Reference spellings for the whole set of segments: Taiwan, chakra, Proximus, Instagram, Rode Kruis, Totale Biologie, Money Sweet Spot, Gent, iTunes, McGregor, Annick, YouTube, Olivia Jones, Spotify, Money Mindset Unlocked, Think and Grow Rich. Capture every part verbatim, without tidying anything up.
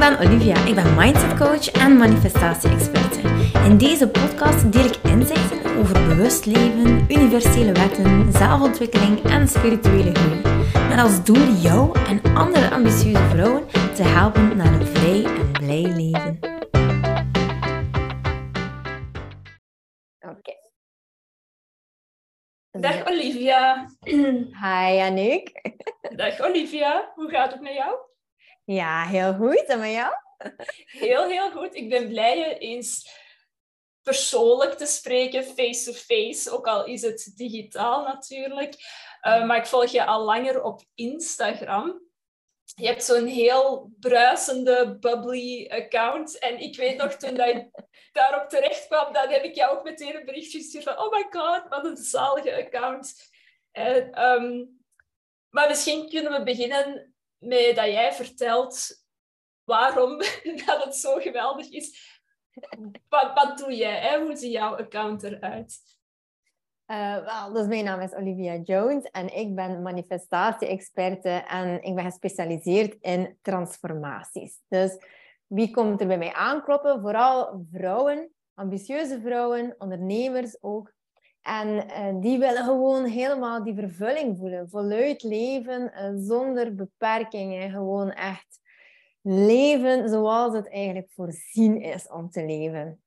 ben Olivia, ik ben mindset coach en manifestatie-experte. In deze podcast deel ik inzichten over bewust leven, universele wetten, zelfontwikkeling en spirituele groei. Met als doel jou en andere ambitieuze vrouwen te helpen naar een vrij en blij leven. Oké. Okay. Dag Olivia. Hi Annick. Dag Olivia, hoe gaat het met jou? Ja, heel goed. En met jou? Heel, heel goed. Ik ben blij je eens persoonlijk te spreken, face-to-face, ook al is het digitaal natuurlijk. Uh, maar ik volg je al langer op Instagram. Je hebt zo'n heel bruisende, bubbly account. En ik weet nog, toen dat ik daarop terecht kwam, dan heb ik jou ook meteen een berichtje gestuurd van oh my god, wat een zalige account. En, um, maar misschien kunnen we beginnen met dat jij vertelt waarom dat het zo geweldig is. Wat, wat doe jij? Hè? Hoe ziet jouw account eruit? Uh, well, dus mijn naam is Olivia Jones en ik ben manifestatie-experte en ik ben gespecialiseerd in transformaties. Dus wie komt er bij mij aankloppen? Vooral vrouwen, ambitieuze vrouwen, ondernemers ook. En uh, die willen gewoon helemaal die vervulling voelen. Voluit leven, uh, zonder beperkingen. Gewoon echt leven zoals het eigenlijk voorzien is om te leven.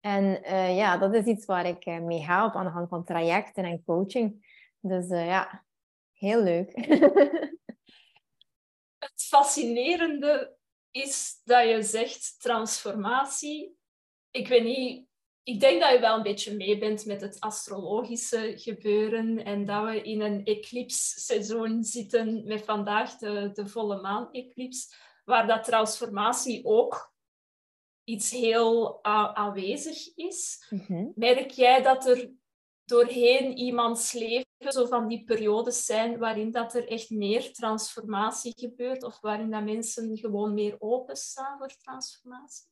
En uh, ja, dat is iets waar ik uh, mee help aan de hand van trajecten en coaching. Dus uh, ja, heel leuk. Het fascinerende is dat je zegt transformatie. Ik weet niet, ik denk dat je wel een beetje mee bent met het astrologische gebeuren en dat we in een eclipsseizoen zitten met vandaag de, de volle maan-eclips, waar dat transformatie ook iets heel uh, aanwezig is. Mm-hmm. Merk jij dat er doorheen iemands leven zo van die periodes zijn waarin dat er echt meer transformatie gebeurt of waarin dat mensen gewoon meer openstaan voor transformatie?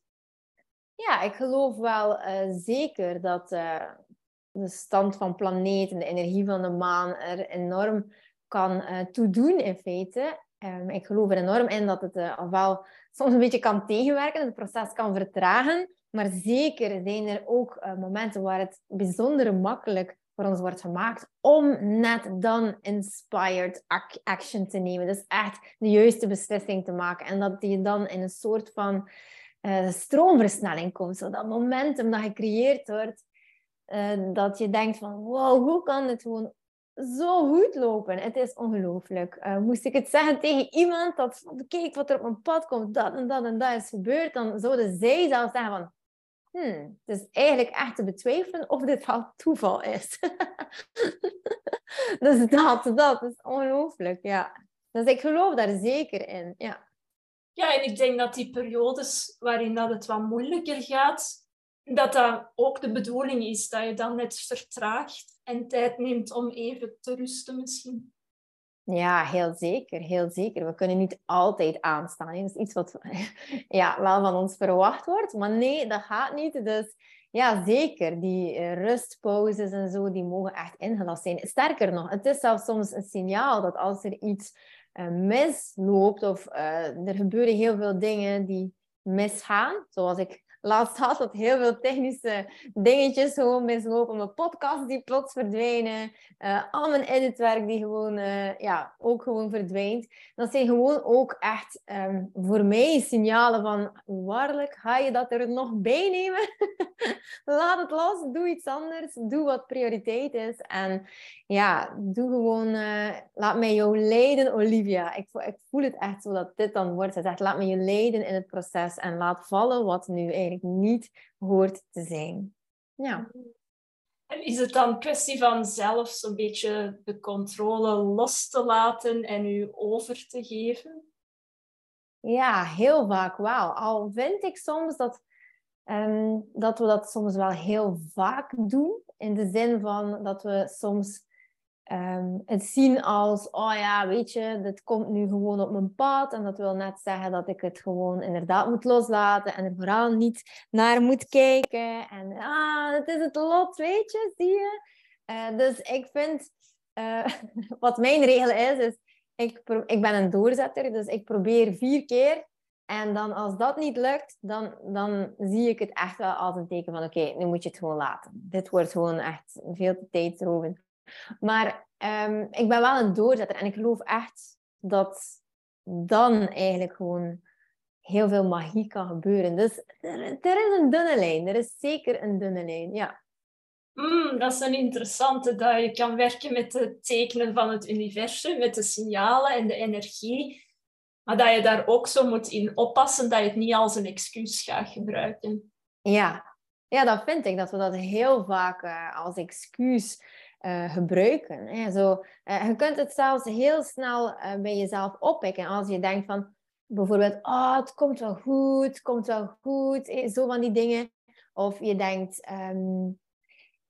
Ja, ik geloof wel uh, zeker dat uh, de stand van planeten, de energie van de maan er enorm kan uh, toedoen in feite. Um, ik geloof er enorm in dat het uh, wel soms een beetje kan tegenwerken, het proces kan vertragen, maar zeker zijn er ook uh, momenten waar het bijzonder makkelijk voor ons wordt gemaakt om net dan inspired action te nemen. Dus echt de juiste beslissing te maken en dat je dan in een soort van uh, stroomversnelling komt, zodat momentum dat gecreëerd wordt, uh, dat je denkt van wow, hoe kan dit gewoon zo goed lopen. Het is ongelooflijk. Uh, moest ik het zeggen tegen iemand dat kijk wat er op mijn pad komt, dat en dat en dat is gebeurd, dan zouden zij zelf zeggen van hmm, het is eigenlijk echt te betwijfelen of dit wel toeval is. Dus dat, dat is ongelooflijk, ja. Dus ik geloof daar zeker in, ja. Ja, en ik denk dat die periodes waarin dat het wat moeilijker gaat, dat dat ook de bedoeling is, dat je dan net vertraagt en tijd neemt om even te rusten misschien. Ja, heel zeker, heel zeker. We kunnen niet altijd aanstaan. Dat is iets wat ja, wel van ons verwacht wordt, maar nee, dat gaat niet. Dus ja, zeker, die rustpauzes en zo, die mogen echt ingelast zijn. Sterker nog, het is zelfs soms een signaal dat als er iets uh, misloopt of uh, er gebeuren heel veel dingen die misgaan, zoals ik laatst had dat heel veel technische dingetjes gewoon mislopen. Mijn podcast die plots verdwijnen. Uh, al mijn editwerk die gewoon, uh, ja, ook gewoon verdwijnt. Dat zijn gewoon ook echt um, voor mij signalen van waarlijk, ga je dat er nog bij nemen? Laat het los, doe iets anders. Doe wat prioriteit is. En ja, doe gewoon, uh, laat mij jou leiden, Olivia. Ik, ik voel het echt zo dat dit dan wordt. Hij zegt, laat mij je leiden in het proces en laat vallen wat nu eigenlijk niet hoort te zijn. Ja. En is het dan een kwestie van zelf zo'n beetje de controle los te laten en u over te geven? Ja, heel vaak wel. Al vind ik soms dat, um, dat we dat soms wel heel vaak doen. In de zin van dat we soms um, het zien als oh ja, weet je, dit komt nu gewoon op mijn pad. En dat wil net zeggen dat ik het gewoon inderdaad moet loslaten. En er vooral niet naar moet kijken. En ah, dat is het lot, weet je, zie je. Uh, dus ik vind, uh, wat mijn regel is, is ik, pro- ik ben een doorzetter. Dus ik probeer vier keer En dan als dat niet lukt, dan, dan zie ik het echt wel als een teken van... Oké, okay, nu moet je het gewoon laten. Dit wordt gewoon echt veel te tijdrovend. Maar um, ik ben wel een doorzetter. En ik geloof echt dat dan eigenlijk gewoon heel veel magie kan gebeuren. Dus er, er is een dunne lijn. Er is zeker een dunne lijn, ja. Mm, dat is een interessante, dat je kan werken met de tekenen van het universum, met de signalen en de energie... Maar dat je daar ook zo moet in oppassen dat je het niet als een excuus gaat gebruiken. Ja, ja dat vind ik. Dat we dat heel vaak uh, als excuus uh, gebruiken. Hè. Zo, uh, je kunt het zelfs heel snel uh, bij jezelf oppikken. Als je denkt van bijvoorbeeld, oh, het komt wel goed, het komt wel goed. Eh, zo van die dingen. Of je denkt... Um,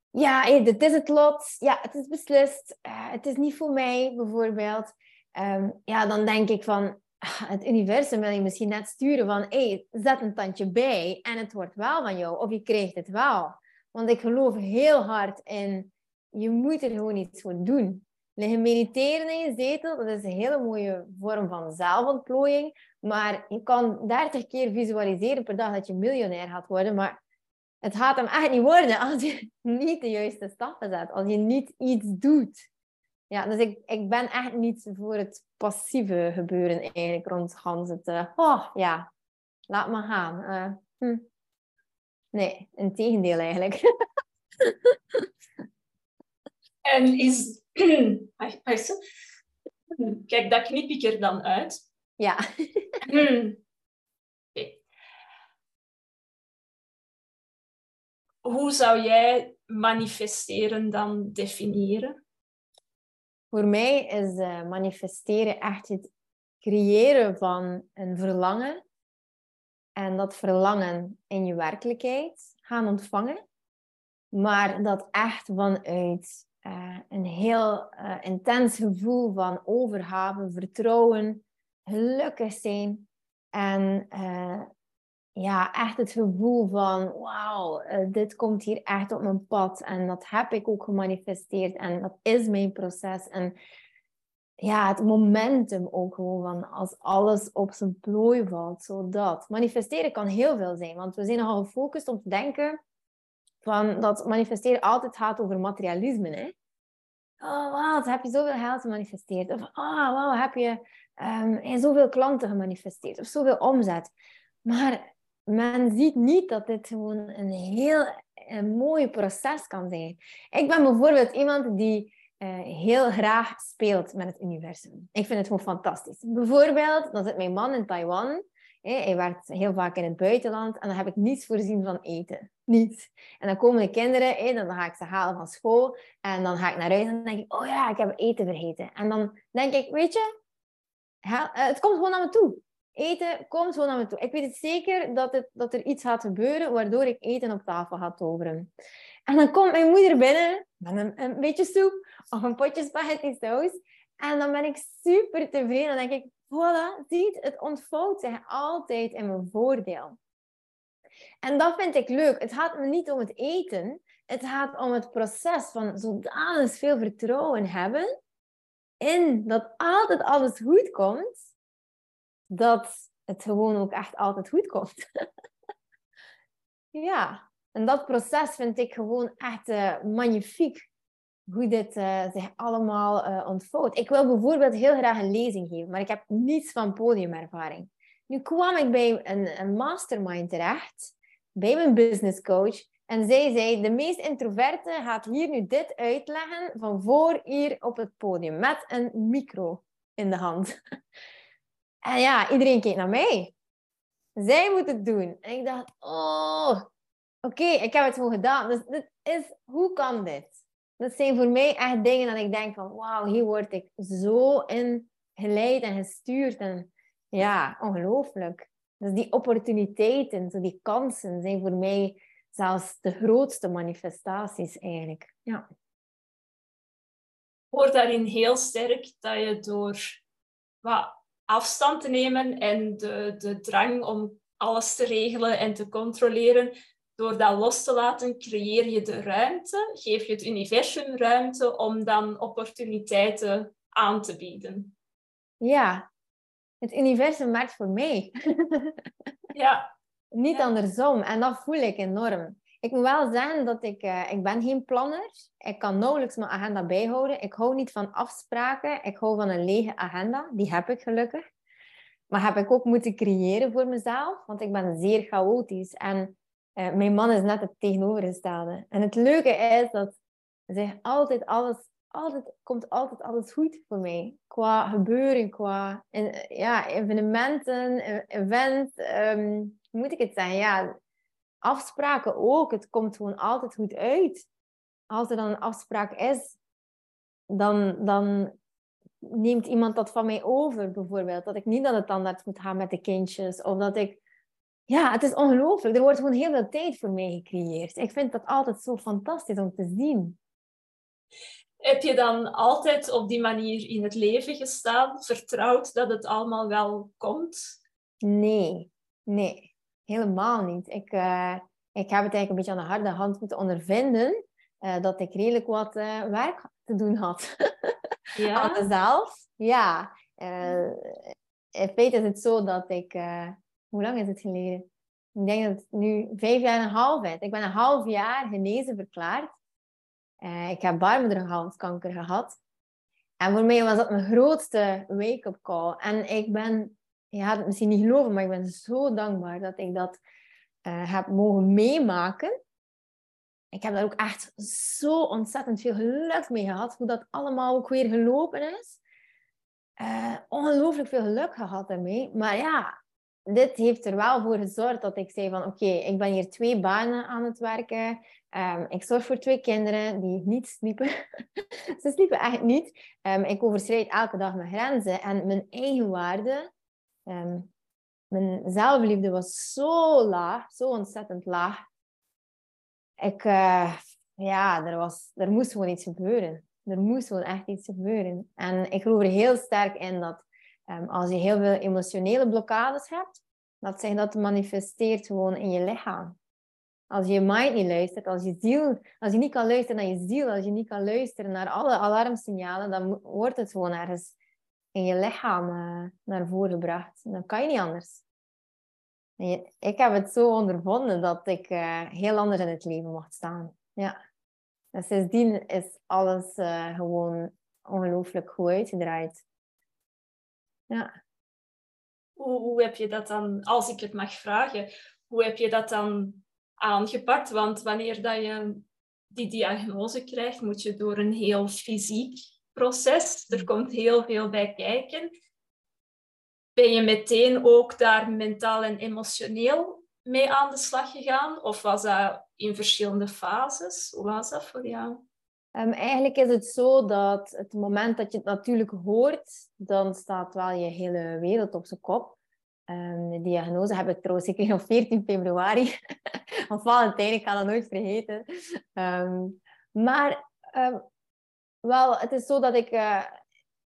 ja, hey, dit is het lot. Ja, het is beslist. Uh, het is niet voor mij, bijvoorbeeld. Um, ja, dan denk ik van... Het universum wil je misschien net sturen van... Hey, zet een tandje bij en het wordt wel van jou. Of je krijgt het wel. Want ik geloof heel hard in... Je moet er gewoon iets voor doen. Liggen mediteren in je zetel... Dat is een hele mooie vorm van zelfontplooiing. Maar je kan dertig keer visualiseren per dag... Dat je miljonair gaat worden. Maar het gaat hem echt niet worden... Als je niet de juiste stappen zet. Als je niet iets doet... Ja, dus ik, ik ben echt niet voor het passieve gebeuren eigenlijk rond Hans het... Uh, oh, ja, laat maar gaan. Uh, hm. Nee, in tegendeel eigenlijk. En is... Kijk, dat knip ik er dan uit. Ja. Hmm. Okay. Hoe zou jij manifesteren dan definiëren? Voor mij is uh, manifesteren echt het creëren van een verlangen. En dat verlangen in je werkelijkheid gaan ontvangen. Maar dat echt vanuit uh, een heel uh, intens gevoel van overgave, vertrouwen, gelukkig zijn. En uh, ja, echt het gevoel van, wauw, uh, dit komt hier echt op mijn pad. En dat heb ik ook gemanifesteerd. En dat is mijn proces. En ja, het momentum ook gewoon van als alles op zijn plooi valt. Zodat. Manifesteren kan heel veel zijn. Want we zijn nogal gefocust om te denken van dat manifesteren altijd gaat over materialisme. Hè? Oh, wauw, heb je zoveel geld gemanifesteerd. Of oh, wauw, heb je um, zoveel klanten gemanifesteerd. Of zoveel omzet. Maar... Men ziet niet dat dit gewoon een heel een mooi proces kan zijn. Ik ben bijvoorbeeld iemand die uh, heel graag speelt met het universum. Ik vind het gewoon fantastisch. Bijvoorbeeld, dan zit mijn man in Taiwan. Eh, hij werkt heel vaak in het buitenland. En dan heb ik niets voorzien van eten. Niets. En dan komen de kinderen. Eh, dan ga ik ze halen van school. En dan ga ik naar huis en dan denk ik... Oh ja, ik heb eten vergeten. En dan denk ik, weet je... Het komt gewoon naar me toe. Eten komt zo naar me toe. Ik weet het zeker dat, het, dat er iets gaat gebeuren waardoor ik eten op tafel ga toveren. En dan komt mijn moeder binnen met een, een beetje soep of een potje spaghetti saus. En dan ben ik super tevreden. Dan denk ik, voilà, ziet, het ontvouwt zich altijd in mijn voordeel. En dat vind ik leuk. Het gaat me niet om het eten. Het gaat om het proces van zodanig veel vertrouwen hebben in dat altijd alles goed komt. Dat het gewoon ook echt altijd goed komt. Ja, en dat proces vind ik gewoon echt uh, magnifiek. Hoe dit uh, zich allemaal uh, ontvouwt. Ik wil bijvoorbeeld heel graag een lezing geven, maar ik heb niets van podiumervaring. Nu kwam ik bij een, een mastermind terecht, bij mijn businesscoach. En zij zei, de meest introverte gaat hier nu dit uitleggen van voor hier op het podium. Met een micro in de hand. En ja, iedereen keek naar mij. Zij moet het doen. En ik dacht, oh, oké, okay, ik heb het gewoon gedaan. Dus dit is, hoe kan dit? Dat zijn voor mij echt dingen dat ik denk van, wauw, hier word ik zo in geleid en gestuurd. En ja, ongelooflijk. Dus die opportuniteiten, zo die kansen zijn voor mij zelfs de grootste manifestaties eigenlijk. Ja. Ik hoor daarin heel sterk dat je door... Wow. afstand te nemen en de, de drang om alles te regelen en te controleren. Door dat los te laten, creëer je de ruimte, geef je het universum ruimte om dan opportuniteiten aan te bieden. Ja, het universum maakt voor mij. Ja. Niet ja. andersom. En dat voel ik enorm. Ik moet wel zeggen dat ik... Uh, ik ben geen planner. Ik kan nauwelijks mijn agenda bijhouden. Ik hou niet van afspraken. Ik hou van een lege agenda. Die heb ik gelukkig. Maar heb ik ook moeten creëren voor mezelf. Want ik ben zeer chaotisch. En uh, mijn man is net het tegenovergestelde. En het leuke is dat... Zeg, altijd alles... Altijd, komt altijd alles goed voor mij. Qua gebeuren, qua in, ja, evenementen, events, um, hoe moet ik het zeggen? Ja, afspraken ook. Het komt gewoon altijd goed uit. Als er dan een afspraak is, dan, dan neemt iemand dat van mij over, bijvoorbeeld. Dat ik niet aan de tandarts moet gaan met de kindjes. Of dat ik... Ja, het is ongelooflijk. Er wordt gewoon heel veel tijd voor mij gecreëerd. Ik vind dat altijd zo fantastisch om te zien. Heb je dan altijd op die manier in het leven gestaan, vertrouwd dat het allemaal wel komt? Nee, nee, helemaal niet. Ik, uh, ik heb het eigenlijk een beetje aan de harde hand moeten ondervinden uh, dat ik redelijk wat uh, werk te doen had ja. aan mezelf. Ja, uh, in feite is het zo dat ik, uh, hoe lang is het geleden? Ik denk dat het nu vijf jaar en een half is. Ik ben een half jaar genezen verklaard. Uh, ik heb baarmoederhalskanker gehad. En voor mij was dat mijn grootste wake-up call. En ik ben, je gaat het misschien niet geloven, maar ik ben zo dankbaar dat ik dat uh, heb mogen meemaken. Ik heb daar ook echt zo ontzettend veel geluk mee gehad. Hoe dat allemaal ook weer gelopen is. Uh, ongelooflijk veel geluk gehad daarmee. Maar ja, dit heeft er wel voor gezorgd dat ik zei van... Oké, okay, ik ben hier twee banen aan het werken... Um, ik zorg voor twee kinderen die niet sliepen. Ze sliepen echt niet. Um, ik overschrijd elke dag mijn grenzen. En mijn eigen waarde, um, mijn zelfliefde was zo laag, zo ontzettend laag. Ik, uh, ja, er, was, er moest gewoon iets gebeuren. Er moest gewoon echt iets gebeuren. En ik geloof er heel sterk in dat um, als je heel veel emotionele blokkades hebt, dat zich dat manifesteert gewoon in je lichaam. Als je mind niet luistert, als je ziel, als je niet kan luisteren naar je ziel, als je niet kan luisteren naar alle alarmsignalen, dan wordt het gewoon ergens in je lichaam uh, naar voren gebracht. Dan kan je niet anders. Je, ik heb het zo ondervonden dat ik uh, heel anders in het leven mocht staan. Ja. En sindsdien is alles uh, gewoon ongelooflijk goed uitgedraaid. Ja. Hoe, hoe heb je dat dan, als ik het mag vragen, hoe heb je dat dan aangepakt? Want wanneer dat je die diagnose krijgt, moet je door een heel fysiek proces. Er komt heel veel bij kijken. Ben je meteen ook daar mentaal en emotioneel mee aan de slag gegaan? Of was dat in verschillende fases? Hoe was dat voor jou? Um, eigenlijk is het zo dat het moment dat je het natuurlijk hoort, dan staat wel je hele wereld op zijn kop. Um, de diagnose heb ik trouwens gekregen op veertien februari. Van Valentijn, ik ga dat nooit vergeten. Um, maar um, wel, het is zo dat ik uh,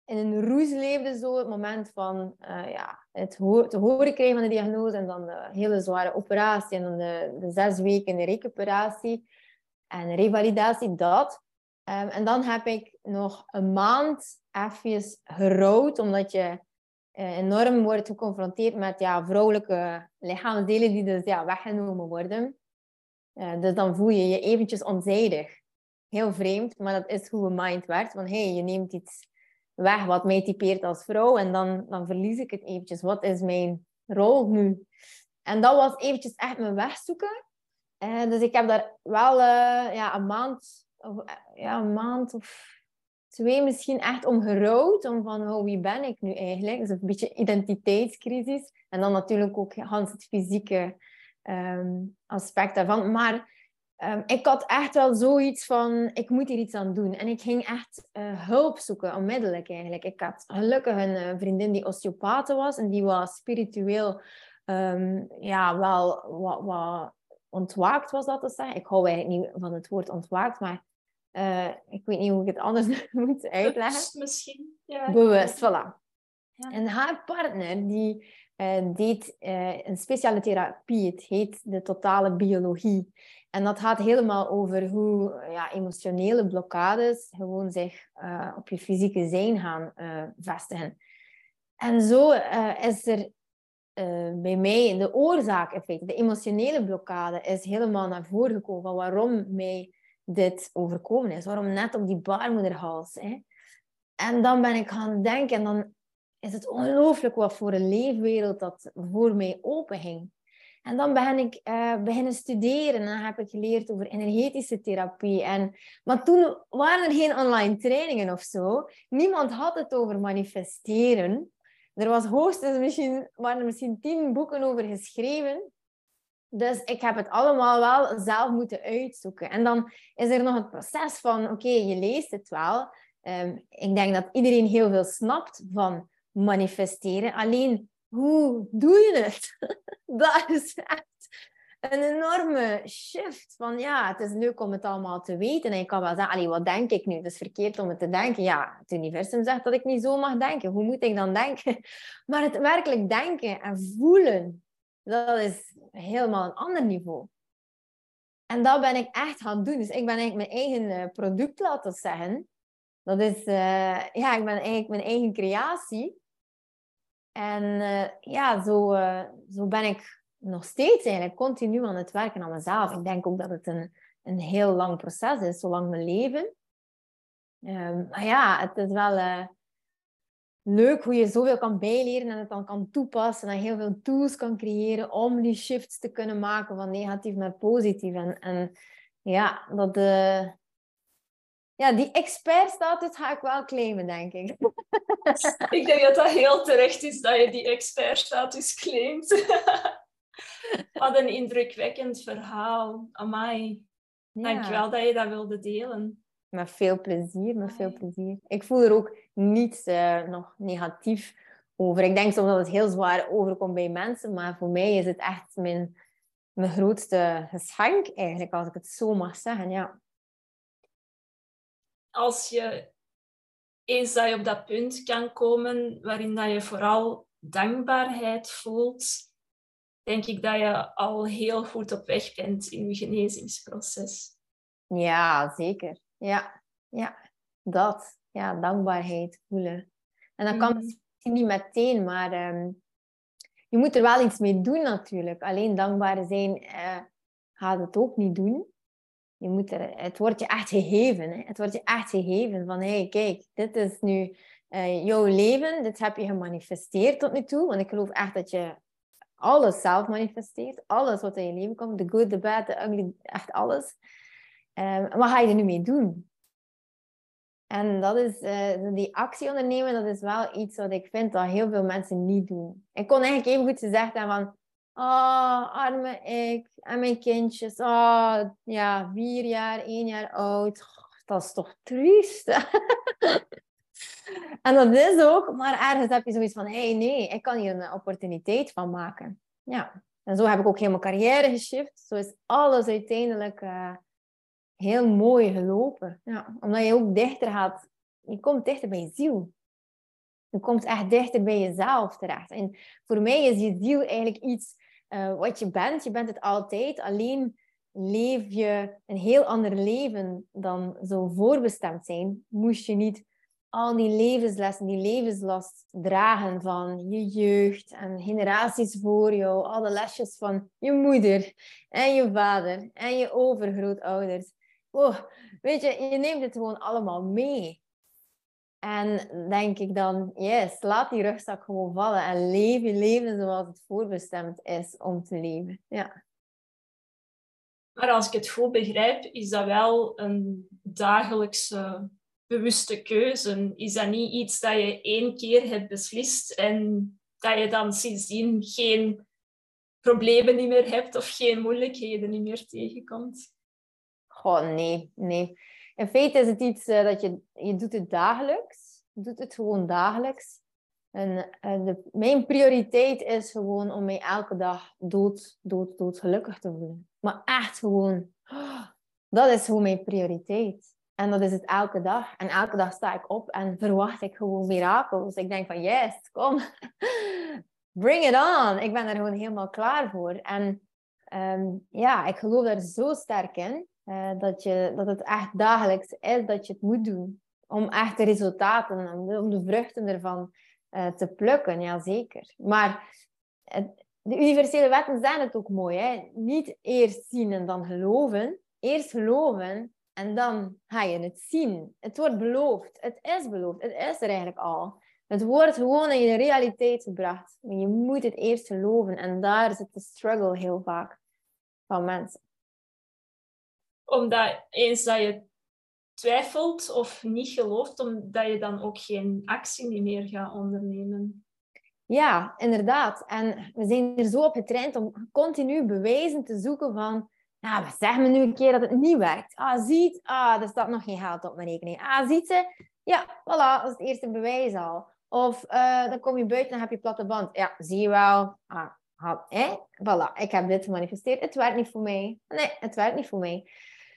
in een roes leefde. Zo, het moment van uh, ja, het ho- te horen krijgen van de diagnose. En dan de hele zware operatie. En dan de, de zes weken de recuperatie. En revalidatie, dat. Um, en dan heb ik nog een maand even gerouwd. Omdat je... enorm wordt geconfronteerd met ja, vrouwelijke lichaamsdelen die dus ja, weggenomen worden. Uh, dus dan voel je je eventjes onzijdig. Heel vreemd, maar dat is hoe mijn mind werkt. Van hé, hey, je neemt iets weg wat mij typeert als vrouw en dan, dan verlies ik het eventjes. Wat is mijn rol nu? En dat was eventjes echt mijn wegzoeken. Uh, dus ik heb daar wel uh, ja, een maand of, ja, een maand of... twee misschien echt om gerouwd, om van oh, wie ben ik nu eigenlijk? Dus een beetje identiteitscrisis. En dan natuurlijk ook Hans het fysieke um, aspect daarvan. Maar um, ik had echt wel zoiets van, ik moet hier iets aan doen. En ik ging echt uh, hulp zoeken, onmiddellijk eigenlijk. Ik had gelukkig een uh, vriendin die osteopathe was. En die was spiritueel um, ja, wel wat, wat ontwaakt, was dat te zeggen. Ik hou eigenlijk niet van het woord ontwaakt, maar... Uh, ik weet niet hoe ik het anders moet uitleggen. Bewust misschien. Ja. Bewust, voilà. Ja. En haar partner, die uh, deed uh, een speciale therapie. Het heet de Totale Biologie. En dat gaat helemaal over hoe ja, emotionele blokkades gewoon zich uh, op je fysieke zijn gaan uh, vestigen. En zo uh, is er uh, bij mij de oorzaak, in feite, de emotionele blokkade is helemaal naar voren gekomen. Waarom mij dit overkomen is. Waarom net op die baarmoederhals. Hè? En dan ben ik gaan denken. En dan is het ongelooflijk wat voor een leefwereld dat voor mij openging. En dan ben ik uh, beginnen studeren. En dan heb ik geleerd over energetische therapie. En, maar toen waren er geen online trainingen of zo. Niemand had het over manifesteren. Er was hoogstens misschien, waren er misschien tien boeken over geschreven. Dus ik heb het allemaal wel zelf moeten uitzoeken. En dan is er nog het proces van, oké, okay, je leest het wel. Um, ik denk dat iedereen heel veel snapt van manifesteren. Alleen, hoe doe je het? Dat is echt een enorme shift. Van ja, het is leuk om het allemaal te weten. En je kan wel zeggen, allee, wat denk ik nu? Het is verkeerd om het te denken. Ja, het universum zegt dat ik niet zo mag denken. Hoe moet ik dan denken? Maar het werkelijk denken en voelen, dat is helemaal een ander niveau. En dat ben ik echt gaan doen. Dus ik ben eigenlijk mijn eigen product, laten zeggen. Dat is, uh, ja, ik ben eigenlijk mijn eigen creatie. En uh, ja, zo, uh, zo ben ik nog steeds eigenlijk continu aan het werken aan mezelf. Ik denk ook dat het een, een heel lang proces is, zolang mijn leven. Um, maar ja, het is wel uh, leuk hoe je zoveel kan bijleren en het dan kan toepassen. En heel veel tools kan creëren om die shifts te kunnen maken van negatief naar positief. En, en ja, dat... Uh, Ja, die expertstatus ga ik wel claimen, denk ik. Ik denk dat dat heel terecht is dat je die expertstatus claimt. Wat een indrukwekkend verhaal. Amai. Ja. Dankjewel dat je dat wilde delen. Met veel plezier, met veel plezier. Ik voel er ook niets uh, nog negatief over. Ik denk soms dat het heel zwaar overkomt bij mensen, maar voor mij is het echt mijn, mijn grootste geschenk eigenlijk, als ik het zo mag zeggen, ja. Als je eens dat je op dat punt kan komen waarin dat je vooral dankbaarheid voelt, denk ik dat je al heel goed op weg bent in je genezingsproces. Ja, zeker. Ja, ja. Dat. Ja, dankbaarheid voelen. En dat kan misschien niet meteen, maar um, je moet er wel iets mee doen natuurlijk. Alleen dankbaar zijn uh, gaat het ook niet doen. Je moet er, het wordt je echt gegeven. Hè? Het wordt je echt gegeven van, hé, hey, kijk, dit is nu uh, jouw leven. Dit heb je gemanifesteerd tot nu toe. Want ik geloof echt dat je alles zelf manifesteert. Alles wat in je leven komt. The good, the bad, the ugly, echt alles. Um, wat ga je er nu mee doen? En dat is, uh, die actie ondernemen, dat is wel iets wat ik vind dat heel veel mensen niet doen. Ik kon eigenlijk even goed gezegd hebben van, oh, arme ik en mijn kindjes. Oh, ja, vier jaar, één jaar oud. Oh, dat is toch triest? En dat is ook, maar ergens heb je zoiets van, hé, hey, nee, ik kan hier een opportuniteit van maken. Ja, en zo heb ik ook heel mijn carrière geshift. Zo is alles uiteindelijk uh, heel mooi gelopen. Ja, omdat je ook dichter gaat, je komt dichter bij je ziel. Je komt echt dichter bij jezelf terecht. En voor mij is je ziel eigenlijk iets uh, wat je bent. Je bent het altijd. Alleen leef je een heel ander leven dan zo voorbestemd zijn. Moest je niet al die levenslessen, die levenslast dragen van je jeugd en generaties voor jou. Al de lesjes van je moeder en je vader en je overgrootouders. Oh, weet je, je neemt het gewoon allemaal mee. En denk ik dan, yes, laat die rugzak gewoon vallen en leef je leven zoals het voorbestemd is om te leven. Ja. Maar als ik het goed begrijp, is dat wel een dagelijkse bewuste keuze. Is dat niet iets dat je één keer hebt beslist en dat je dan sindsdien geen problemen niet meer hebt of geen moeilijkheden niet meer tegenkomt? Goh, nee, nee. In feite is het iets uh, dat je... Je doet het dagelijks. Je doet het gewoon dagelijks. En uh, de, mijn prioriteit is gewoon om mij elke dag dood, dood, dood gelukkig te voelen. Maar echt gewoon... Oh, dat is gewoon mijn prioriteit. En dat is het elke dag. En elke dag sta ik op en verwacht ik gewoon mirakels. Ik denk van, yes, kom. Bring it on. Ik ben er gewoon helemaal klaar voor. En um, ja, ik geloof daar zo sterk in. Uh, dat, je, dat het echt dagelijks is dat je het moet doen. Om echt de resultaten, om de vruchten ervan uh, te plukken, jazeker. Maar uh, de universele wetten zijn het ook mooi, hè? Niet eerst zien en dan geloven. Eerst geloven en dan ga je het zien. Het wordt beloofd. Het is beloofd. Het is er eigenlijk al. Het wordt gewoon in je realiteit gebracht. Maar je moet het eerst geloven. En daar zit de struggle heel vaak van mensen. Omdat eens dat je twijfelt of niet gelooft, omdat je dan ook geen actie meer gaat ondernemen. Ja, inderdaad. En we zijn er zo op getraind om continu bewijzen te zoeken van... Nou, zeg me nu een keer dat het niet werkt. Ah, ziet, ah, er staat nog geen geld op mijn rekening. Ah, ziet ze... Ja, voilà, dat is het eerste bewijs al. Of uh, dan kom je buiten en heb je platte band. Ja, zie je wel. Ah, had, eh? Voilà, ik heb dit gemanifesteerd. Het werkt niet voor mij. Nee, het werkt niet voor mij.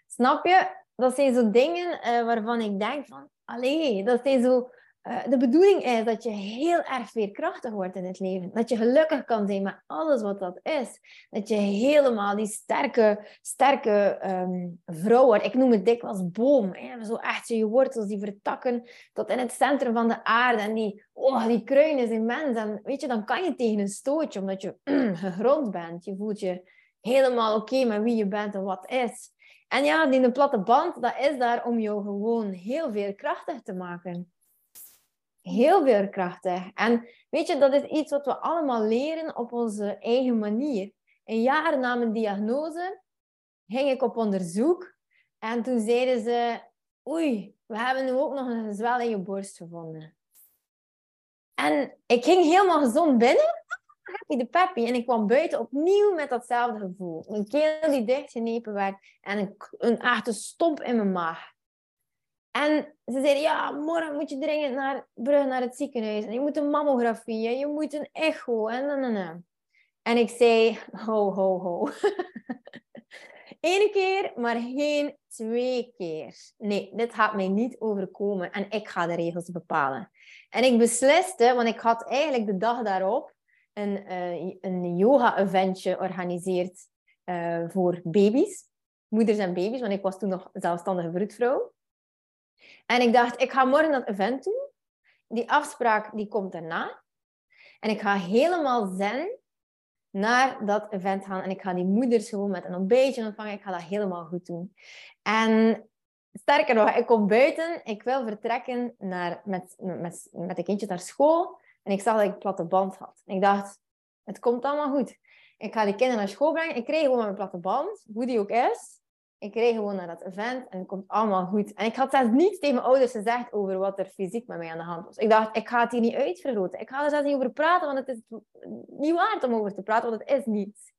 Snap je? Dat zijn zo dingen uh, waarvan ik denk van... Allee, dat zijn zo... Uh, de bedoeling is dat je heel erg veerkrachtig wordt in het leven. Dat je gelukkig kan zijn met alles wat dat is. Dat je helemaal die sterke, sterke um, vrouw wordt. Ik noem het dikwijls boom. Hè? Zo echt je wortels die vertakken tot in het centrum van de aarde. En die, oh, die kruin is immens. En weet je, dan kan je tegen een stootje, omdat je mm, gegrond bent. Je voelt je helemaal oké okay met wie je bent en wat is. En ja, die de platte band, dat is daar om jou gewoon heel veerkrachtig te maken. Heel veerkrachtig. En weet je, dat is iets wat we allemaal leren op onze eigen manier. Een jaar na mijn diagnose ging ik op onderzoek. En toen zeiden ze... Oei, we hebben nu ook nog een zwel in je borst gevonden. En ik ging helemaal gezond binnen. Happy de peppy. En ik kwam buiten opnieuw met datzelfde gevoel. Een keel die dichtgenepen werd. En een, een echte stomp in mijn maag. En ze zeiden, ja, morgen moet je dringend naar Brugge naar het ziekenhuis. En je moet een mammografie en je moet een echo. En, en, en, en. en ik zei, ho, ho, ho. Eén keer, maar geen twee keer. Nee, dit gaat mij niet overkomen. En ik ga de regels bepalen. En ik besliste, want ik had eigenlijk de dag daarop een, uh, een yoga-eventje georganiseerd uh, voor baby's. Moeders en baby's, want ik was toen nog zelfstandige vroedvrouw. En ik dacht, ik ga morgen dat event doen. Die afspraak die komt daarna. En ik ga helemaal zen naar dat event gaan. En ik ga die moeders gewoon met een ontbijtje ontvangen. Ik ga dat helemaal goed doen. En sterker nog, ik kom buiten. Ik wil vertrekken naar, met, met, met de kindjes naar school. En ik zag dat ik een platte band had. En ik dacht, het komt allemaal goed. Ik ga die kinderen naar school brengen. Ik kreeg gewoon mijn platte band, hoe die ook is. Ik reed gewoon naar dat event en het komt allemaal goed. En ik had zelfs niets tegen mijn ouders gezegd over wat er fysiek met mij aan de hand was. Ik dacht, ik ga het hier niet uitvergroten. Ik ga er zelfs niet over praten, want het is niet waard om over te praten, want het is niets.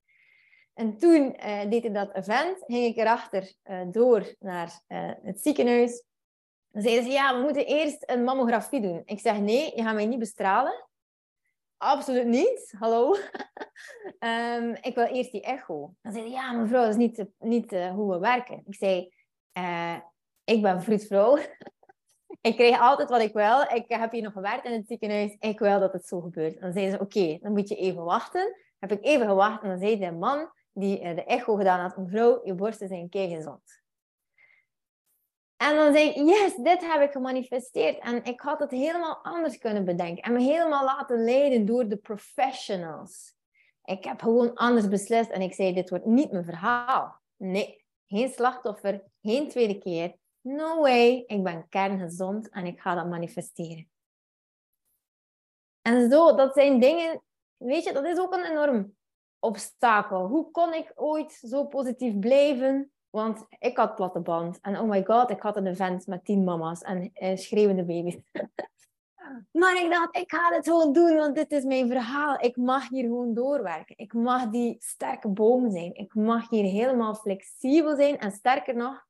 En toen eh, deed ik dat event, ging ik erachter eh, door naar eh, het ziekenhuis. Dan zeiden ze, ja, we moeten eerst een mammografie doen. Ik zeg, nee, je gaat mij niet bestralen. Absoluut niet, hallo. um, ik wil eerst die echo. Dan zei hij, ja mevrouw, dat is niet, niet uh, hoe we werken. Ik zei, uh, ik ben vroedvrouw. Ik krijg altijd wat ik wil. Ik heb hier nog gewerkt in het ziekenhuis. Ik wil dat het zo gebeurt. Dan zei ze, oké, okay, dan moet je even wachten. Heb ik even gewacht en dan zei de man die uh, de echo gedaan had, mevrouw, je borsten zijn keigezond. En dan zei ik, yes, dit heb ik gemanifesteerd. En ik had het helemaal anders kunnen bedenken. En me helemaal laten leiden door de professionals. Ik heb gewoon anders beslist. En ik zei, dit wordt niet mijn verhaal. Nee, geen slachtoffer, geen tweede keer. No way, ik ben kerngezond en ik ga dat manifesteren. En zo, dat zijn dingen... Weet je, dat is ook een enorm obstakel. Hoe kon ik ooit zo positief blijven... Want ik had platte band. En oh my god, ik had een event met tien mama's en eh, schreeuwende baby's. Maar ik dacht, ik ga dit gewoon doen, want dit is mijn verhaal. Ik mag hier gewoon doorwerken. Ik mag die sterke boom zijn. Ik mag hier helemaal flexibel zijn. En sterker nog,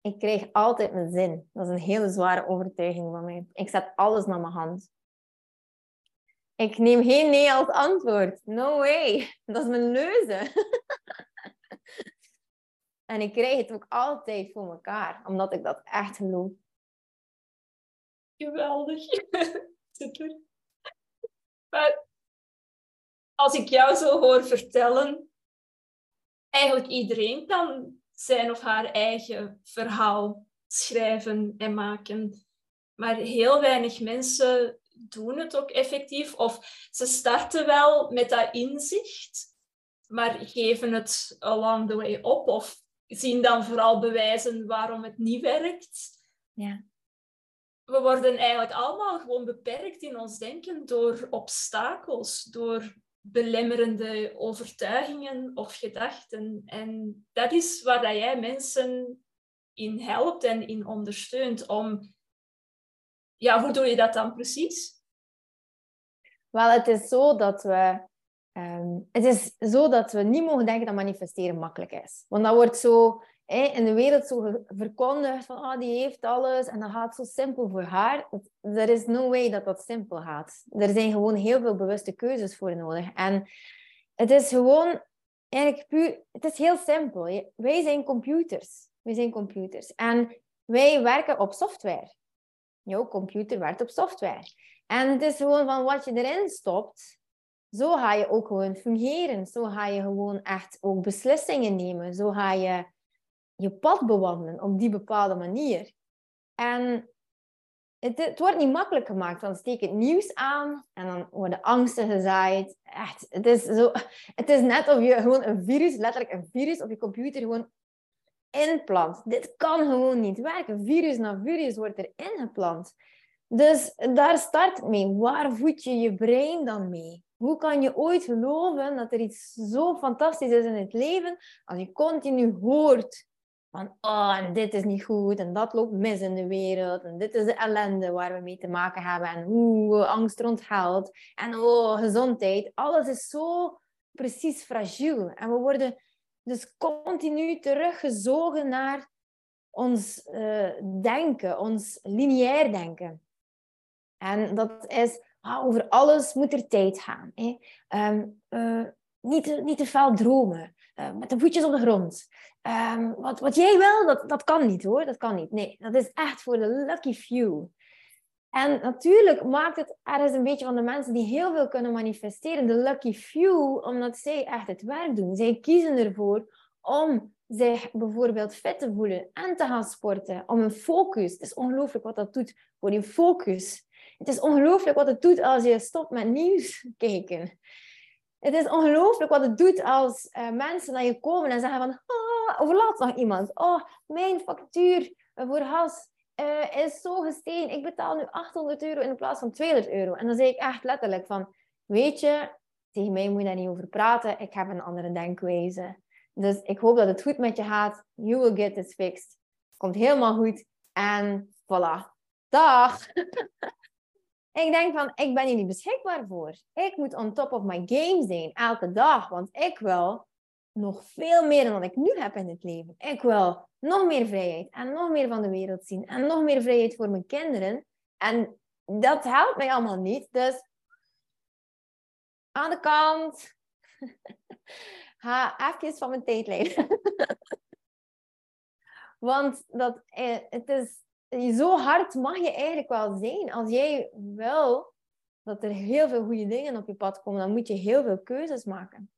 ik krijg altijd mijn zin. Dat is een hele zware overtuiging van mij. Ik zet alles naar mijn hand. Ik neem geen nee als antwoord. No way. Dat is mijn leuze. En ik krijg het ook altijd voor elkaar, omdat ik dat echt geloof. Geweldig. Super. Maar als ik jou zo hoor vertellen, eigenlijk iedereen kan zijn of haar eigen verhaal schrijven en maken. Maar heel weinig mensen doen het ook effectief. Of ze starten wel met dat inzicht, maar geven het along the way op. Of zien dan vooral bewijzen waarom het niet werkt. Ja. We worden eigenlijk allemaal gewoon beperkt in ons denken door obstakels, door belemmerende overtuigingen of gedachten. En dat is waar dat jij mensen in helpt en in ondersteunt. Om, ja, hoe doe je dat dan precies? Wel, het is zo dat we... Um, het is zo dat we niet mogen denken dat manifesteren makkelijk is. Want dat wordt zo eh, in de wereld zo verkondigd van ah, die heeft alles en dat gaat zo simpel voor haar. Er is no way dat dat simpel gaat. Er zijn gewoon heel veel bewuste keuzes voor nodig. En het is gewoon eigenlijk puur... Het is heel simpel. Wij zijn computers. Wij zijn computers. En wij werken op software. Jouw computer werkt op software. En het is gewoon van wat je erin stopt... Zo ga je ook gewoon fungeren. Zo ga je gewoon echt ook beslissingen nemen. Zo ga je je pad bewandelen op die bepaalde manier. En het, het wordt niet makkelijk gemaakt. Dan steek het nieuws aan en dan worden angsten gezaaid. Echt, het is zo, het is net of je gewoon een virus, letterlijk een virus, op je computer gewoon inplant. Dit kan gewoon niet werken. Virus na virus wordt erin geplant. Dus daar start het mee. Waar voed je je brein dan mee? Hoe kan je ooit geloven dat er iets zo fantastisch is in het leven als je continu hoort van oh, en dit is niet goed en dat loopt mis in de wereld en dit is de ellende waar we mee te maken hebben en hoe angst rondhaalt en oh, gezondheid. Alles is zo precies fragiel en we worden dus continu teruggezogen naar ons uh, denken, ons lineair denken. En dat is... Ah, over alles moet er tijd gaan. Hè. Um, uh, niet, niet te fel dromen. Uh, met de voetjes op de grond. Um, wat, wat jij wil, dat, dat kan niet hoor. Dat kan niet. Nee, dat is echt voor de lucky few. En natuurlijk maakt het ergens een beetje van de mensen die heel veel kunnen manifesteren. De lucky few, omdat zij echt het werk doen. Zij kiezen ervoor om zich bijvoorbeeld fit te voelen. En te gaan sporten. Om een focus. Het is ongelooflijk wat dat doet voor je focus. Het is ongelooflijk wat het doet als je stopt met nieuws kijken. Het is ongelooflijk wat het doet als uh, mensen naar je komen en zeggen van... Oh, overlaat nog iemand. Oh, mijn factuur voor gas uh, is zo gestegen. Ik betaal nu achthonderd euro in plaats van tweehonderd euro. En dan zeg ik echt letterlijk van... Weet je, tegen mij moet je daar niet over praten. Ik heb een andere denkwijze. Dus ik hoop dat het goed met je gaat. You will get this fixed. Komt helemaal goed. En voilà. Dag! Ik denk van, ik ben hier niet beschikbaar voor. Ik moet on top of my game zijn, elke dag. Want ik wil nog veel meer dan ik nu heb in het leven. Ik wil nog meer vrijheid en nog meer van de wereld zien. En nog meer vrijheid voor mijn kinderen. En dat helpt mij allemaal niet. Dus aan de kant. Ga even van mijn tijdlijn. Want dat, het is... Zo hard mag je eigenlijk wel zijn. Als jij wil dat er heel veel goede dingen op je pad komen, dan moet je heel veel keuzes maken.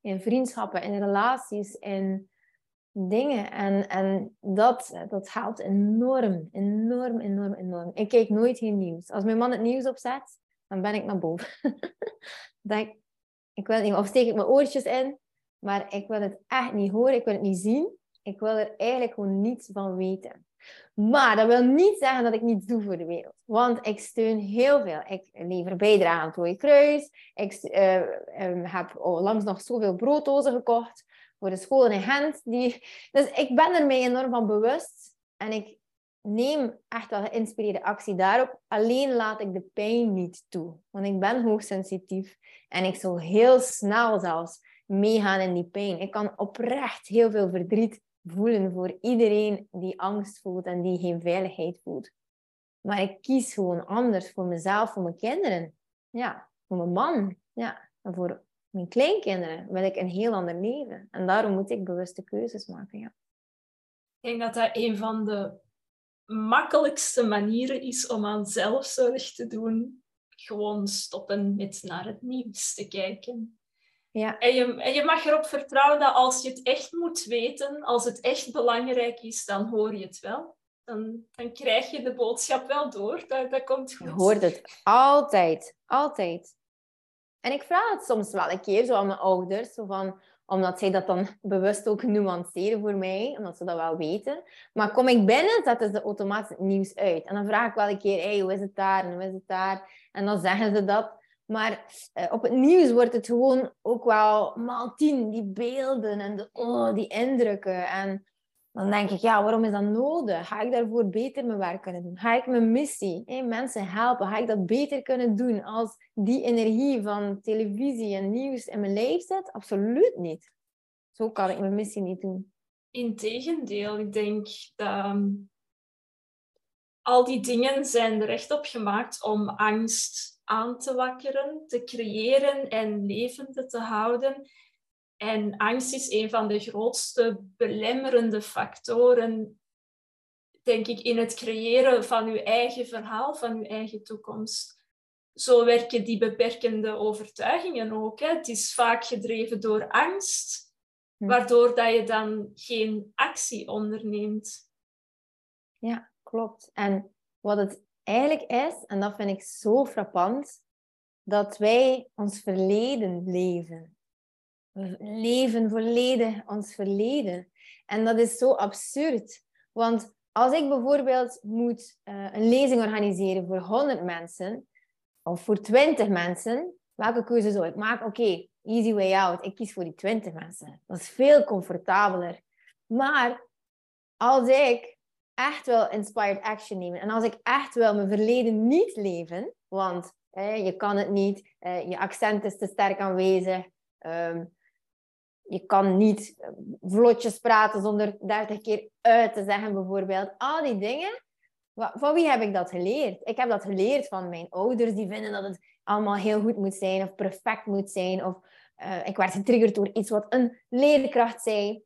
In vriendschappen, in relaties, in dingen. En, en dat, dat helpt enorm, enorm, enorm, enorm. Ik kijk nooit geen nieuws. Als mijn man het nieuws opzet, dan ben ik naar boven. Denk, ik wil het niet, of steek ik mijn oortjes in, maar ik wil het echt niet horen, ik wil het niet zien. Ik wil er eigenlijk gewoon niets van weten. Maar dat wil niet zeggen dat ik niets doe voor de wereld. Want ik steun heel veel. Ik lever bijdrage aan het Rode Kruis. Ik uh, um, heb onlangs nog zoveel brooddozen gekocht voor de scholen in Gent. Die... Dus ik ben er mij enorm van bewust. En ik neem echt wel geïnspireerde actie daarop. Alleen laat ik de pijn niet toe. Want ik ben hoogsensitief. En ik zal heel snel zelfs meegaan in die pijn. Ik kan oprecht heel veel verdriet voelen voor iedereen die angst voelt en die geen veiligheid voelt. Maar ik kies gewoon anders voor mezelf, voor mijn kinderen. Ja, voor mijn man. Ja, en voor mijn kleinkinderen wil ik een heel ander leven. En daarom moet ik bewuste keuzes maken, ja. Ik denk dat dat een van de makkelijkste manieren is om aan zelfzorg te doen. Gewoon stoppen met naar het nieuws te kijken. Ja. En, je, en je mag erop vertrouwen dat als je het echt moet weten, als het echt belangrijk is, dan hoor je het wel. dan, dan krijg je de boodschap wel door. Dat, dat komt goed. Je hoort het altijd. Altijd. En ik vraag het soms wel een keer zo aan mijn ouders. Zo van, omdat zij dat dan bewust ook nuanceren voor mij. Omdat ze dat wel weten. Maar kom ik binnen, dat is de automatisch het nieuws uit. En dan vraag ik wel een keer, hey, hoe is het daar? En hoe is het daar? En dan zeggen ze dat. Maar eh, op het nieuws wordt het gewoon ook wel maal tien. Die beelden en de, oh, die indrukken. En dan denk ik, ja, waarom is dat nodig? Ga ik daarvoor beter mijn werk kunnen doen? Ga ik mijn missie, hey, mensen helpen, ga ik dat beter kunnen doen als die energie van televisie en nieuws in mijn lijf zit? Absoluut niet. Zo kan ik mijn missie niet doen. Integendeel, ik denk dat um, al die dingen zijn er echt op gemaakt om angst aan te wakkeren, te creëren en levende te houden. En angst is een van de grootste belemmerende factoren, denk ik, in het creëren van uw eigen verhaal, van uw eigen toekomst. Zo werken die beperkende overtuigingen ook. Hè. Het is vaak gedreven door angst, waardoor dat je dan geen actie onderneemt. Ja, klopt. En wat het eigenlijk is, en dat vind ik zo frappant, dat wij ons verleden leven. We leven volledig ons verleden. En dat is zo absurd. Want als ik bijvoorbeeld moet uh, een lezing organiseren voor honderd mensen, of voor twintig mensen, welke keuze zou ik maken? Oké, okay, easy way out. Ik kies voor die twintig mensen. Dat is veel comfortabeler. Maar als ik echt wil inspired action nemen, en als ik echt wil mijn verleden niet leven, want eh, je kan het niet, eh, je accent is te sterk aanwezig, um, je kan niet vlotjes praten zonder dertig keer uit te zeggen, bijvoorbeeld. Al die dingen. Van wie heb ik dat geleerd? Ik heb dat geleerd van mijn ouders. Die vinden dat het allemaal heel goed moet zijn. Of perfect moet zijn. Of uh, ik werd getriggerd door iets wat een leerkracht zei.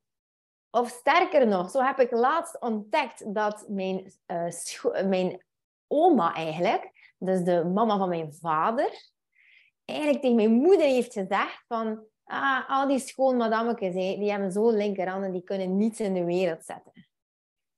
Of sterker nog. Zo heb ik laatst ontdekt dat mijn, uh, scho- mijn oma eigenlijk. Dus de mama van mijn vader. Eigenlijk tegen mijn moeder heeft gezegd van... Ah, al die schoonmadammekes, die hebben zo'n linkerhand en die kunnen niets in de wereld zetten.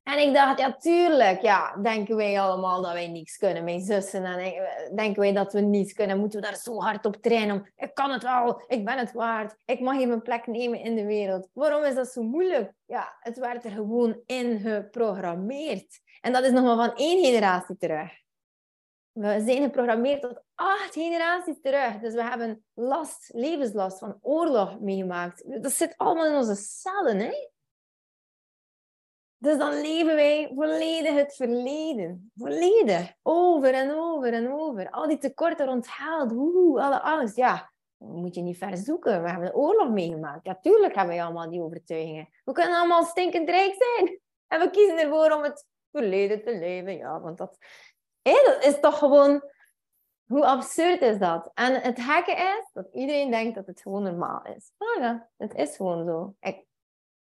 En ik dacht, ja tuurlijk, ja, denken wij allemaal dat wij niets kunnen. Mijn zussen, en ik, denken wij dat we niets kunnen. Moeten we daar zo hard op trainen om, ik kan het wel, ik ben het waard. Ik mag hier mijn plek nemen in de wereld. Waarom is dat zo moeilijk? Ja, het werd er gewoon in geprogrammeerd. En dat is nog maar van één generatie terug. We zijn geprogrammeerd tot acht generaties terug. Dus we hebben last, levenslast van oorlog meegemaakt. Dat zit allemaal in onze cellen, hè? Dus dan leven wij volledig het verleden. Volledig. Over en over en over. Al die tekorten onthaald. Woehoe, alle angst. Ja, moet je niet ver zoeken. We hebben een oorlog meegemaakt. Ja, tuurlijk hebben wij allemaal die overtuigingen. We kunnen allemaal stinkend rijk zijn. En we kiezen ervoor om het verleden te leven. Ja, want dat... Hey, dat is toch gewoon... Hoe absurd is dat? En het gekke is dat iedereen denkt dat het gewoon normaal is. Maar ja, het is gewoon zo. Ik,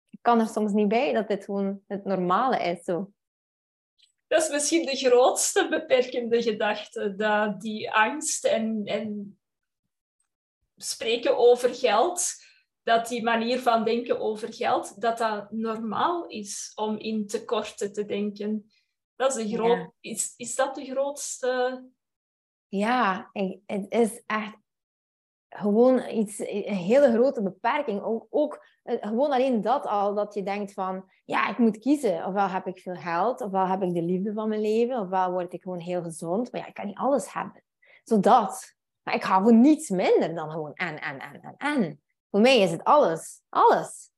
ik kan er soms niet bij dat dit gewoon het normale is. Zo. Dat is misschien de grootste beperkende gedachte. Dat die angst en, en spreken over geld... Dat die manier van denken over geld... Dat dat normaal is om in tekorten te denken... Dat is, de groot... ja. is, is dat de grootste? Ja, ik, het is echt gewoon iets, een hele grote beperking. Ook, ook gewoon alleen dat al, dat je denkt van, ja, ik moet kiezen. Ofwel heb ik veel geld, ofwel heb ik de liefde van mijn leven, ofwel word ik gewoon heel gezond. Maar ja, ik kan niet alles hebben. Zodat. Maar ik ga voor niets minder dan gewoon en, en, en, en, en. Voor mij is het alles. Alles.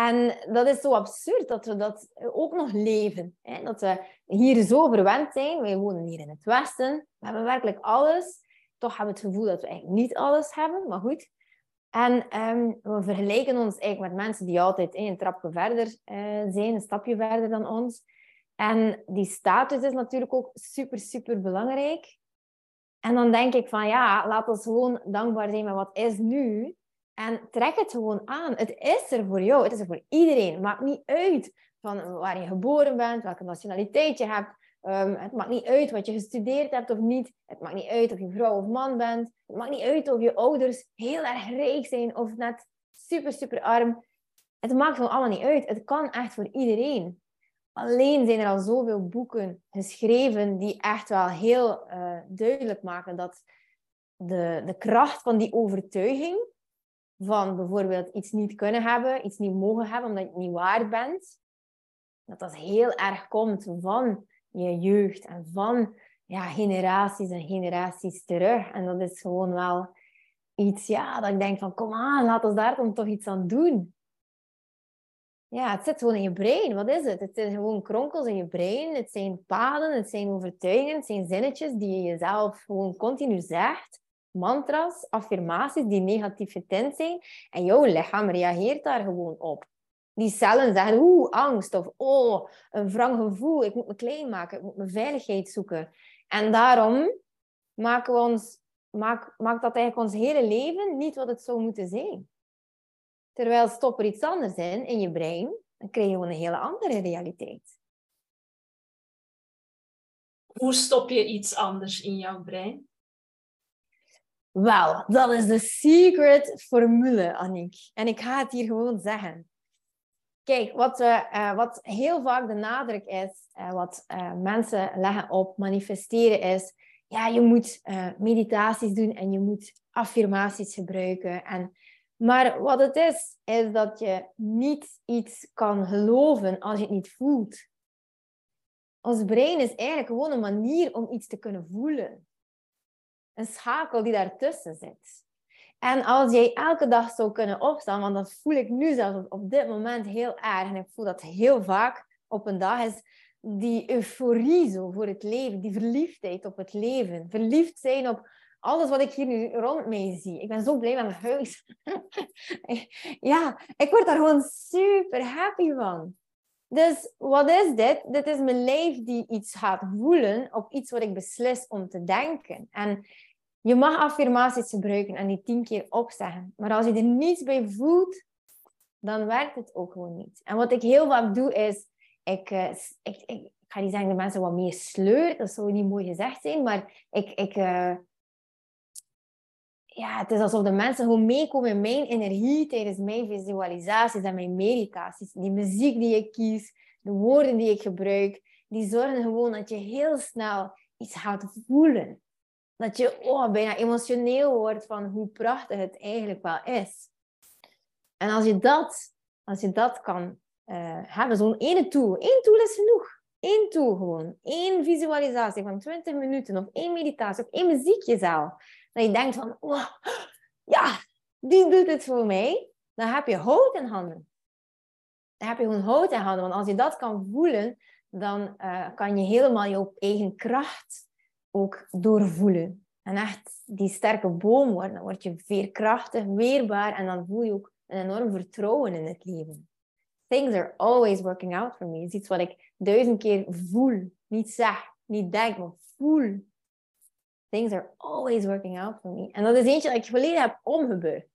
En dat is zo absurd dat we dat ook nog leven. Hè? Dat we hier zo verwend zijn. Wij wonen hier in het Westen. We hebben werkelijk alles. Toch hebben we het gevoel dat we eigenlijk niet alles hebben. Maar goed. En um, we vergelijken ons eigenlijk met mensen die altijd een trapje verder uh, zijn. Een stapje verder dan ons. En die status is natuurlijk ook super, super belangrijk. En dan denk ik van ja, laat ons gewoon dankbaar zijn met wat is nu... En trek het gewoon aan. Het is er voor jou. Het is er voor iedereen. Het maakt niet uit van waar je geboren bent, welke nationaliteit je hebt. Um, het maakt niet uit wat je gestudeerd hebt of niet. Het maakt niet uit of je vrouw of man bent. Het maakt niet uit of je ouders heel erg rijk zijn of net super, super arm. Het maakt gewoon allemaal niet uit. Het kan echt voor iedereen. Alleen zijn er al zoveel boeken geschreven die echt wel heel uh, duidelijk maken dat de, de kracht van die overtuiging van bijvoorbeeld iets niet kunnen hebben, iets niet mogen hebben omdat je het niet waard bent, dat dat heel erg komt van je jeugd en van ja, generaties en generaties terug. En dat is gewoon wel iets, ja, dat ik denk van kom aan, laat ons daar dan toch iets aan doen. Ja, het zit gewoon in je brein. Wat is het? Het zijn gewoon kronkels in je brein. Het zijn paden, het zijn overtuigingen, het zijn zinnetjes die je jezelf gewoon continu zegt. Mantras, affirmaties die negatief getint zijn. En jouw lichaam reageert daar gewoon op. Die cellen zeggen, oeh, angst. Of, oh, een wrang gevoel. Ik moet me klein maken. Ik moet mijn veiligheid zoeken. En daarom maken we ons, maakt, maakt dat eigenlijk ons hele leven niet wat het zou moeten zijn. Terwijl stop er iets anders in, in je brein, dan krijg je gewoon een hele andere realiteit. Hoe stop je iets anders in jouw brein? Wel, dat is de secret formule, Annick. En ik ga het hier gewoon zeggen. Kijk, wat, we, uh, wat heel vaak de nadruk is, uh, wat uh, mensen leggen op manifesteren is, ja, je moet uh, meditaties doen en je moet affirmaties gebruiken en... Maar wat het is, is dat je niet iets kan geloven als je het niet voelt. Ons brein is eigenlijk gewoon een manier om iets te kunnen voelen. Een schakel die daartussen zit. En als jij elke dag zou kunnen opstaan, want dat voel ik nu zelfs op dit moment heel erg. En ik voel dat heel vaak op een dag is die euforie zo voor het leven. Die verliefdheid op het leven. Verliefd zijn op... alles wat ik hier nu rond mij zie. Ik ben zo blij met mijn huis. Ja, ik word daar gewoon super happy van. Dus wat is dit? Dit is mijn lijf die iets gaat voelen op iets wat ik beslis om te denken. En je mag affirmaties gebruiken en die tien keer opzeggen. Maar als je er niets bij voelt, dan werkt het ook gewoon niet. En wat ik heel vaak doe is... Ik, ik, ik, ik ga niet zeggen dat mensen wat meer sleur. Dat zou niet mooi gezegd zijn, maar ik... ik uh, Ja, het is alsof de mensen gewoon meekomen in mijn energie tijdens mijn visualisaties en mijn meditaties. Die muziek die ik kies, de woorden die ik gebruik, die zorgen gewoon dat je heel snel iets gaat voelen. Dat je oh, bijna emotioneel wordt van hoe prachtig het eigenlijk wel is. En als je dat, als je dat kan uh, hebben, zo'n ene tool. Eén tool is genoeg. Eén tool gewoon. Eén visualisatie van twintig minuten of één meditatie of één muziekjezaal. Dat je denkt van, oh, ja, die doet het voor mij. Dan heb je hout in handen. Dan heb je gewoon hout in handen. Want als je dat kan voelen, dan uh, kan je helemaal je eigen kracht ook doorvoelen. En echt die sterke boom worden. Dan word je veerkrachtig, weerbaar. En dan voel je ook een enorm vertrouwen in het leven. Things are always working out for me. Dat is iets wat ik duizend keer voel. Niet zeg, niet denk, maar voel. Things are always working out for me. En dat is eentje dat ik geleden heb omgebeurd.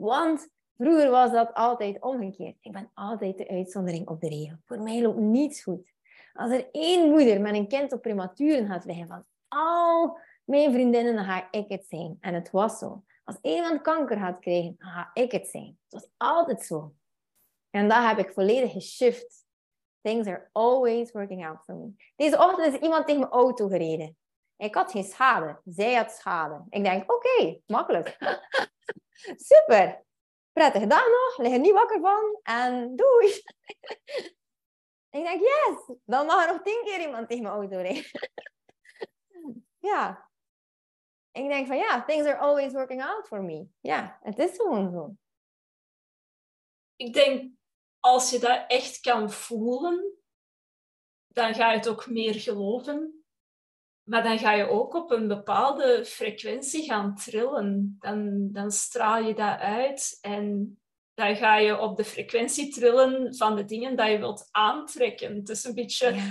Want vroeger was dat altijd omgekeerd. Ik ben altijd de uitzondering op de regel. Voor mij loopt niets goed. Als er één moeder met een kind op prematuren gaat liggen van al mijn vriendinnen, dan ga ik het zijn. En het was zo. Als iemand kanker gaat krijgen, dan ga ik het zijn. Het was altijd zo. En dat heb ik volledig geshift. Things are always working out for me. Deze ochtend is iemand tegen mijn auto gereden. Ik had geen schade. Zij had schade. Ik denk, oké, okay, makkelijk. Super. Prettige dag nog. Lig er niet wakker van. En doei. Ik denk, yes. Dan mag er nog tien keer iemand tegen mijn auto rijden. Ja. Ik denk van, ja, yeah, things are always working out for me. Ja, het is gewoon zo. Ik denk, als je dat echt kan voelen, dan ga je het ook meer geloven. Maar dan ga je ook op een bepaalde frequentie gaan trillen. Dan, dan straal je dat uit en dan ga je op de frequentie trillen van de dingen die je wilt aantrekken. Dus een beetje ja.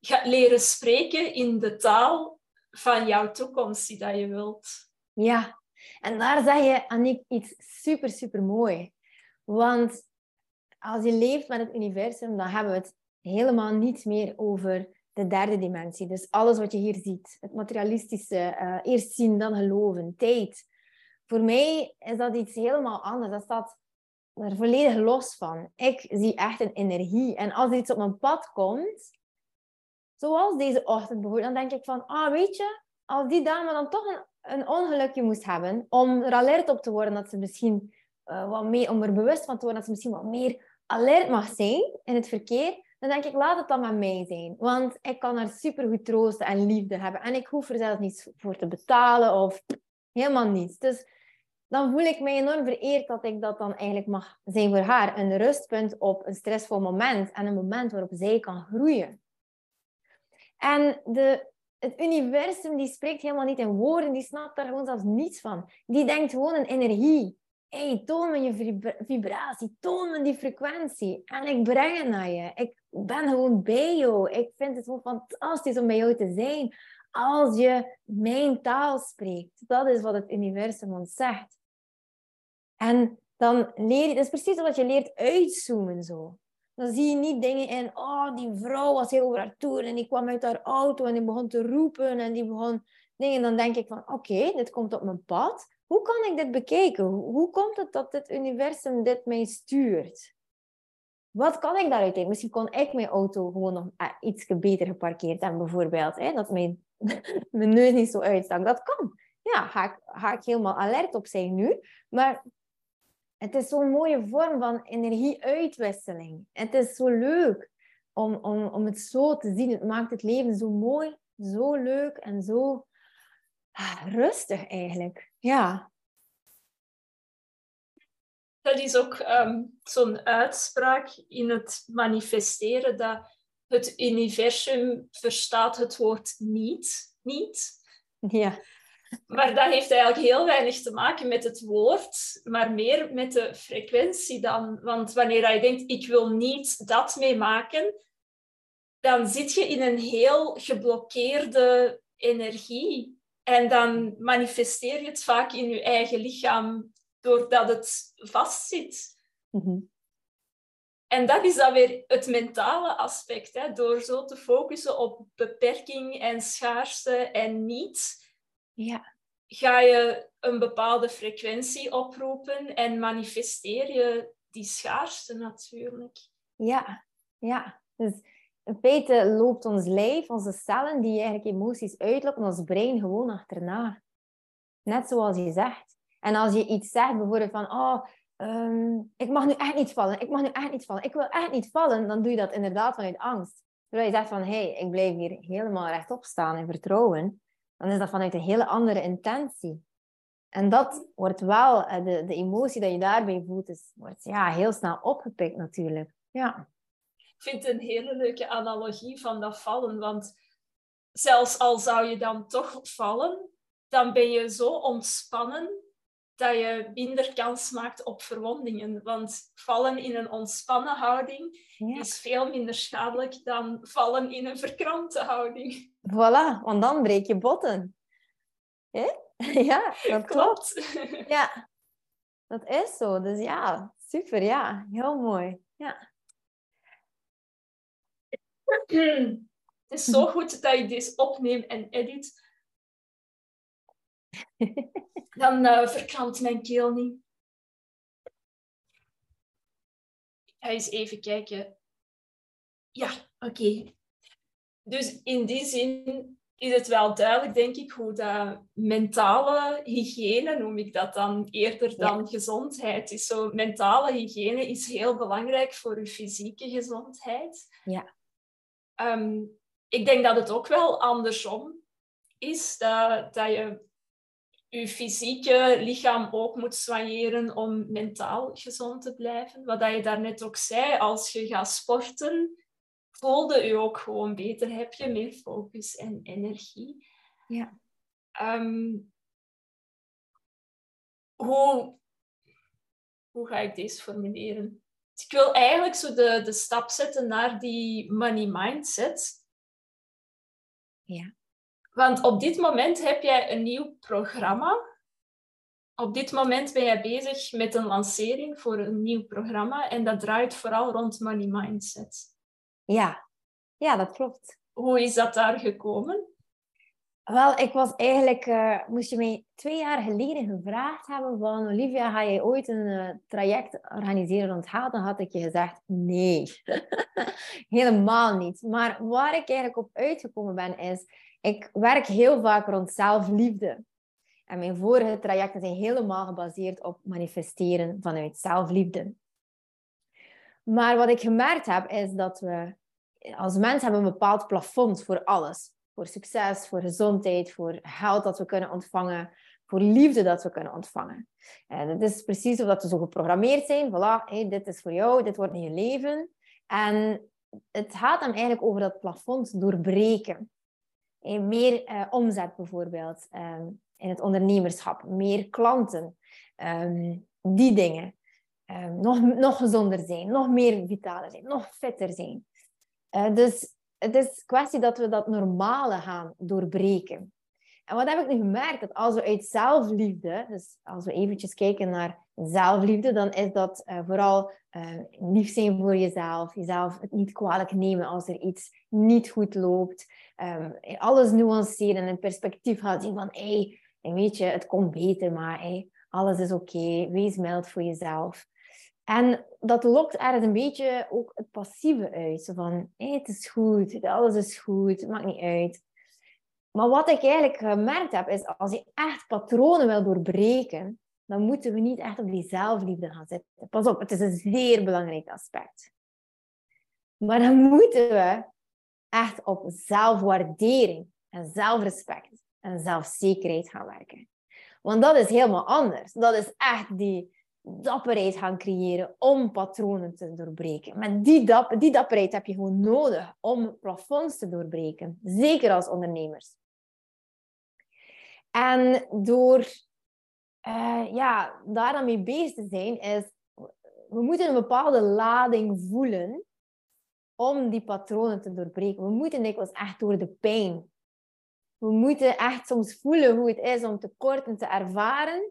Ga leren spreken in de taal van jouw toekomst die dat je wilt. Ja, en daar zeg je, Annick, iets super, super mooi. Want als je leeft met het universum, dan hebben we het helemaal niet meer over... de derde dimensie, dus alles wat je hier ziet. Het materialistische, uh, eerst zien, dan geloven, tijd. Voor mij is dat iets helemaal anders. Dat staat daar volledig los van. Ik zie echt een energie. En als er iets op mijn pad komt, zoals deze ochtend bijvoorbeeld, dan denk ik van, ah, weet je, als die dame dan toch een, een ongelukje moest hebben, om er alert op te worden, dat ze misschien uh, wat meer, om er bewust van te worden, dat ze misschien wat meer alert mag zijn in het verkeer, dan denk ik, laat het dan met mij zijn. Want ik kan haar supergoed troosten en liefde hebben. En ik hoef er zelfs niets voor te betalen of helemaal niets. Dus dan voel ik mij enorm vereerd dat ik dat dan eigenlijk mag zijn voor haar. Een rustpunt op een stressvol moment. En een moment waarop zij kan groeien. En de, het universum die spreekt helemaal niet in woorden. Die snapt daar gewoon zelfs niets van. Die denkt gewoon in energie. Hé, hey, toon me je vibratie, toon me die frequentie. En ik breng het naar je. Ik ben gewoon bij jou. Ik vind het gewoon fantastisch om bij jou te zijn. Als je mijn taal spreekt. Dat is wat het universum ons zegt. En dan leer je, dat is precies wat je leert uitzoomen zo. Dan zie je niet dingen in, oh, die vrouw was heel over haar toer en die kwam uit haar auto en die begon te roepen en die begon dingen. Dan denk ik van, oké, okay, dit komt op mijn pad. Hoe kan ik dit bekijken? Hoe komt het dat dit universum dit mij stuurt? Wat kan ik daaruit denken? Misschien kon ik mijn auto gewoon nog iets beter geparkeerd hebben, bijvoorbeeld. Hè? Dat mijn, mijn neus niet zo uitstak. Dat kan. Ja, ga ik, ga ik helemaal alert op zijn nu. Maar het is zo'n mooie vorm van energieuitwisseling. Het is zo leuk om, om, om het zo te zien. Het maakt het leven zo mooi, zo leuk en zo ah, rustig eigenlijk. Ja. Dat is ook um, zo'n uitspraak in het manifesteren, dat het universum verstaat het woord niet. niet. Ja. Maar dat heeft eigenlijk heel weinig te maken met het woord, maar meer met de frequentie dan. Want wanneer je denkt, ik wil niet dat meemaken, dan zit je in een heel geblokkeerde energie. En dan manifesteer je het vaak in je eigen lichaam, doordat het vastzit. Mm-hmm. En dat is dan weer het mentale aspect. Hè? Door zo te focussen op beperking en schaarste en niet, ja, ga je een bepaalde frequentie oproepen en manifesteer je die schaarste natuurlijk. Ja, ja. Dus in feite loopt ons lijf, onze cellen die eigenlijk emoties uitlokken, ons brein gewoon achterna. Net zoals je zegt. En als je iets zegt, bijvoorbeeld van, oh, um, ik mag nu echt niet vallen, ik mag nu echt niet vallen, ik wil echt niet vallen, dan doe je dat inderdaad vanuit angst. Terwijl je zegt van, hé, hey, ik blijf hier helemaal rechtop staan en vertrouwen, dan is dat vanuit een hele andere intentie. En dat wordt wel, de, de emotie die je daarbij voelt, is, wordt ja, heel snel opgepikt natuurlijk. Ja. Ik vind het een hele leuke analogie van dat vallen, want zelfs al zou je dan toch vallen, dan ben je zo ontspannen, dat je minder kans maakt op verwondingen. Want vallen in een ontspannen houding ja. is veel minder schadelijk dan vallen in een verkrampte houding. Voilà, want dan breek je botten. Hè? Ja, dat klopt. klopt. Ja, dat is zo. Dus ja, super, ja. Heel mooi. Ja. Het is zo goed dat je dit opneemt en edit. Dan uh, verkrampt mijn keel niet. Ik ga eens even kijken. Ja, oké. Okay. Dus in die zin is het wel duidelijk, denk ik, hoe dat mentale hygiëne, noem ik dat dan, eerder dan ja. gezondheid. Dus zo, mentale hygiëne is heel belangrijk voor uw fysieke gezondheid. Ja. Um, ik denk dat het ook wel andersom is, dat, dat je... je fysieke lichaam ook moet soigneren om mentaal gezond te blijven. Wat je daarnet ook zei, als je gaat sporten, voelde je ook gewoon beter. Heb je meer focus en energie. Ja. Um, hoe, hoe ga ik deze formuleren? Ik wil eigenlijk zo de, de stap zetten naar die money mindset. Ja. Want op dit moment heb jij een nieuw programma. Op dit moment ben jij bezig met een lancering voor een nieuw programma. En dat draait vooral rond money mindset. Ja, ja, dat klopt. Hoe is dat daar gekomen? Wel, ik was eigenlijk, uh, moest je mij twee jaar geleden gevraagd hebben van Olivia, ga jij ooit een uh, traject organiseren rond geld? Dan had ik je gezegd, nee, helemaal niet. Maar waar ik eigenlijk op uitgekomen ben is, ik werk heel vaak rond zelfliefde. En mijn vorige trajecten zijn helemaal gebaseerd op manifesteren vanuit zelfliefde. Maar wat ik gemerkt heb is dat we als mens hebben een bepaald plafond voor alles. Voor succes, voor gezondheid, voor geld dat we kunnen ontvangen, voor liefde dat we kunnen ontvangen. En het is precies of dat we zo geprogrammeerd zijn. Voilà, hey, dit is voor jou, dit wordt in je leven. En het gaat hem eigenlijk over dat plafond doorbreken. Hey, meer uh, omzet bijvoorbeeld um, in het ondernemerschap, meer klanten, um, die dingen. Um, nog, nog gezonder zijn, nog meer vitaler zijn, nog fitter zijn. Uh, dus... Het is kwestie dat we dat normale gaan doorbreken. En wat heb ik nu gemerkt? Dat als we uit zelfliefde, dus als we eventjes kijken naar zelfliefde, dan is dat uh, vooral uh, lief zijn voor jezelf, jezelf het niet kwalijk nemen als er iets niet goed loopt, um, alles nuanceren en in perspectief gaan zien van, hé, hey, weet je, het komt beter, maar hey, alles is oké, okay, wees mild voor jezelf. En dat lokt ergens een beetje ook het passieve uit. Zo van, hé, het is goed, alles is goed, het maakt niet uit. Maar wat ik eigenlijk gemerkt heb, is als je echt patronen wil doorbreken, dan moeten we niet echt op die zelfliefde gaan zitten. Pas op, het is een zeer belangrijk aspect. Maar dan moeten we echt op zelfwaardering en zelfrespect en zelfzekerheid gaan werken. Want dat is helemaal anders. Dat is echt die... dapperheid gaan creëren om patronen te doorbreken. Maar die, dap, die dapperheid heb je gewoon nodig om plafonds te doorbreken. Zeker als ondernemers. En door uh, ja, daar dan mee bezig te zijn, is we moeten een bepaalde lading voelen om die patronen te doorbreken. We moeten dikwijls echt door de pijn. We moeten echt soms voelen hoe het is om tekorten te ervaren,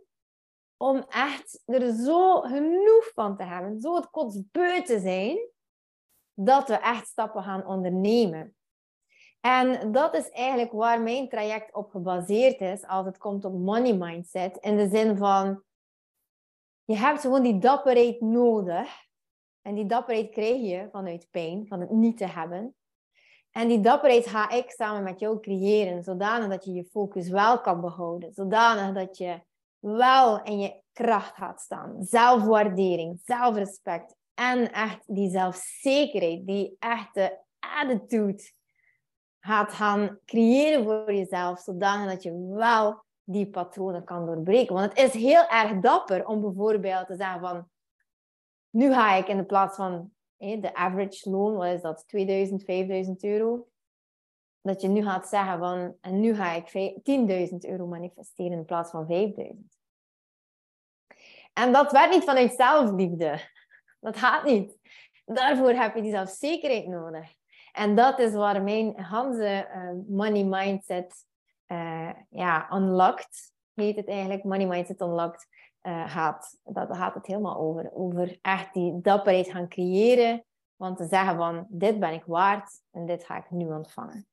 om echt er zo genoeg van te hebben, zo het kotsbeu te zijn, dat we echt stappen gaan ondernemen. En dat is eigenlijk waar mijn traject op gebaseerd is, als het komt op money mindset, in de zin van, je hebt gewoon die dapperheid nodig, en die dapperheid krijg je vanuit pijn, van het niet te hebben. En die dapperheid ga ik samen met jou creëren, zodanig dat je je focus wel kan behouden, zodanig dat je wel in je kracht gaat staan. Zelfwaardering, zelfrespect en echt die zelfzekerheid, die echte attitude gaat gaan creëren voor jezelf, zodanig dat je wel die patronen kan doorbreken. Want het is heel erg dapper om bijvoorbeeld te zeggen van, nu ga ik in de plaats van hé, de average loon, wat is dat, tweeduizend, vijfduizend euro, dat je nu gaat zeggen van, en nu ga ik tienduizend euro manifesteren in plaats van vijfduizend. En dat werd niet vanuit zelfliefde. Dat gaat niet. Daarvoor heb je die zelfzekerheid nodig. En dat is waar mijn Hanze uh, Money Mindset uh, ja, Unlocked, heet het eigenlijk, Money Mindset Unlocked, uh, gaat. Dat gaat het helemaal over. Over echt die dapperheid gaan creëren. Want te zeggen van, dit ben ik waard en dit ga ik nu ontvangen.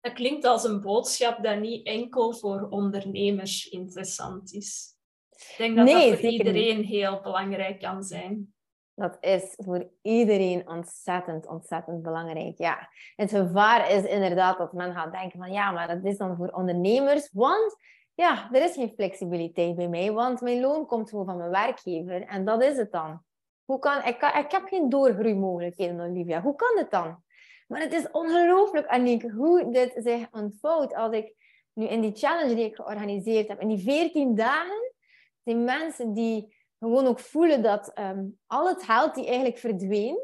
Dat klinkt als een boodschap dat niet enkel voor ondernemers interessant is. Ik denk dat nee, dat voor iedereen niet. Heel belangrijk kan zijn. Dat is voor iedereen ontzettend, ontzettend belangrijk, ja. Het gevaar is inderdaad dat men gaat denken van, ja, maar dat is dan voor ondernemers, want ja, er is geen flexibiliteit bij mij, want mijn loon komt gewoon van mijn werkgever en dat is het dan. Hoe kan, ik, kan, ik heb geen doorgroeimogelijkheden, Olivia. Hoe kan het dan? Maar het is ongelooflijk, Annick, hoe dit zich ontvouwt. Als ik nu in die challenge die ik georganiseerd heb, in die veertien dagen, zijn mensen die gewoon ook voelen dat um, al het geld die eigenlijk verdween,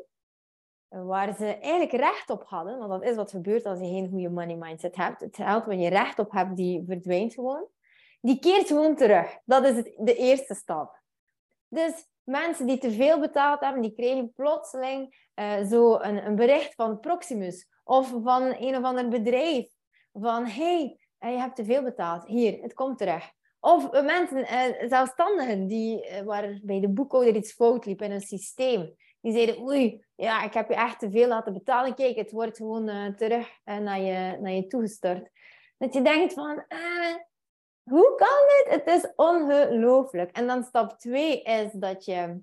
waar ze eigenlijk recht op hadden, want dat is wat gebeurt als je geen goede money mindset hebt. Het geld waar je recht op hebt, die verdwijnt gewoon. Die keert gewoon terug. Dat is het, de eerste stap. Dus... mensen die te veel betaald hebben, die kregen plotseling uh, zo een, een bericht van Proximus of van een of ander bedrijf. Van, hé, hey, je hebt te veel betaald. Hier, het komt terug. Of uh, mensen, uh, zelfstandigen, die, uh, waar bij de boekhouder iets fout liep in een systeem. Die zeiden, oei, ja, ik heb je echt te veel laten betalen. Kijk, het wordt gewoon uh, terug uh, naar, je, naar je toegestort. Dat je denkt van, eh, hoe kan dit? Het is ongelooflijk. En dan stap twee is dat je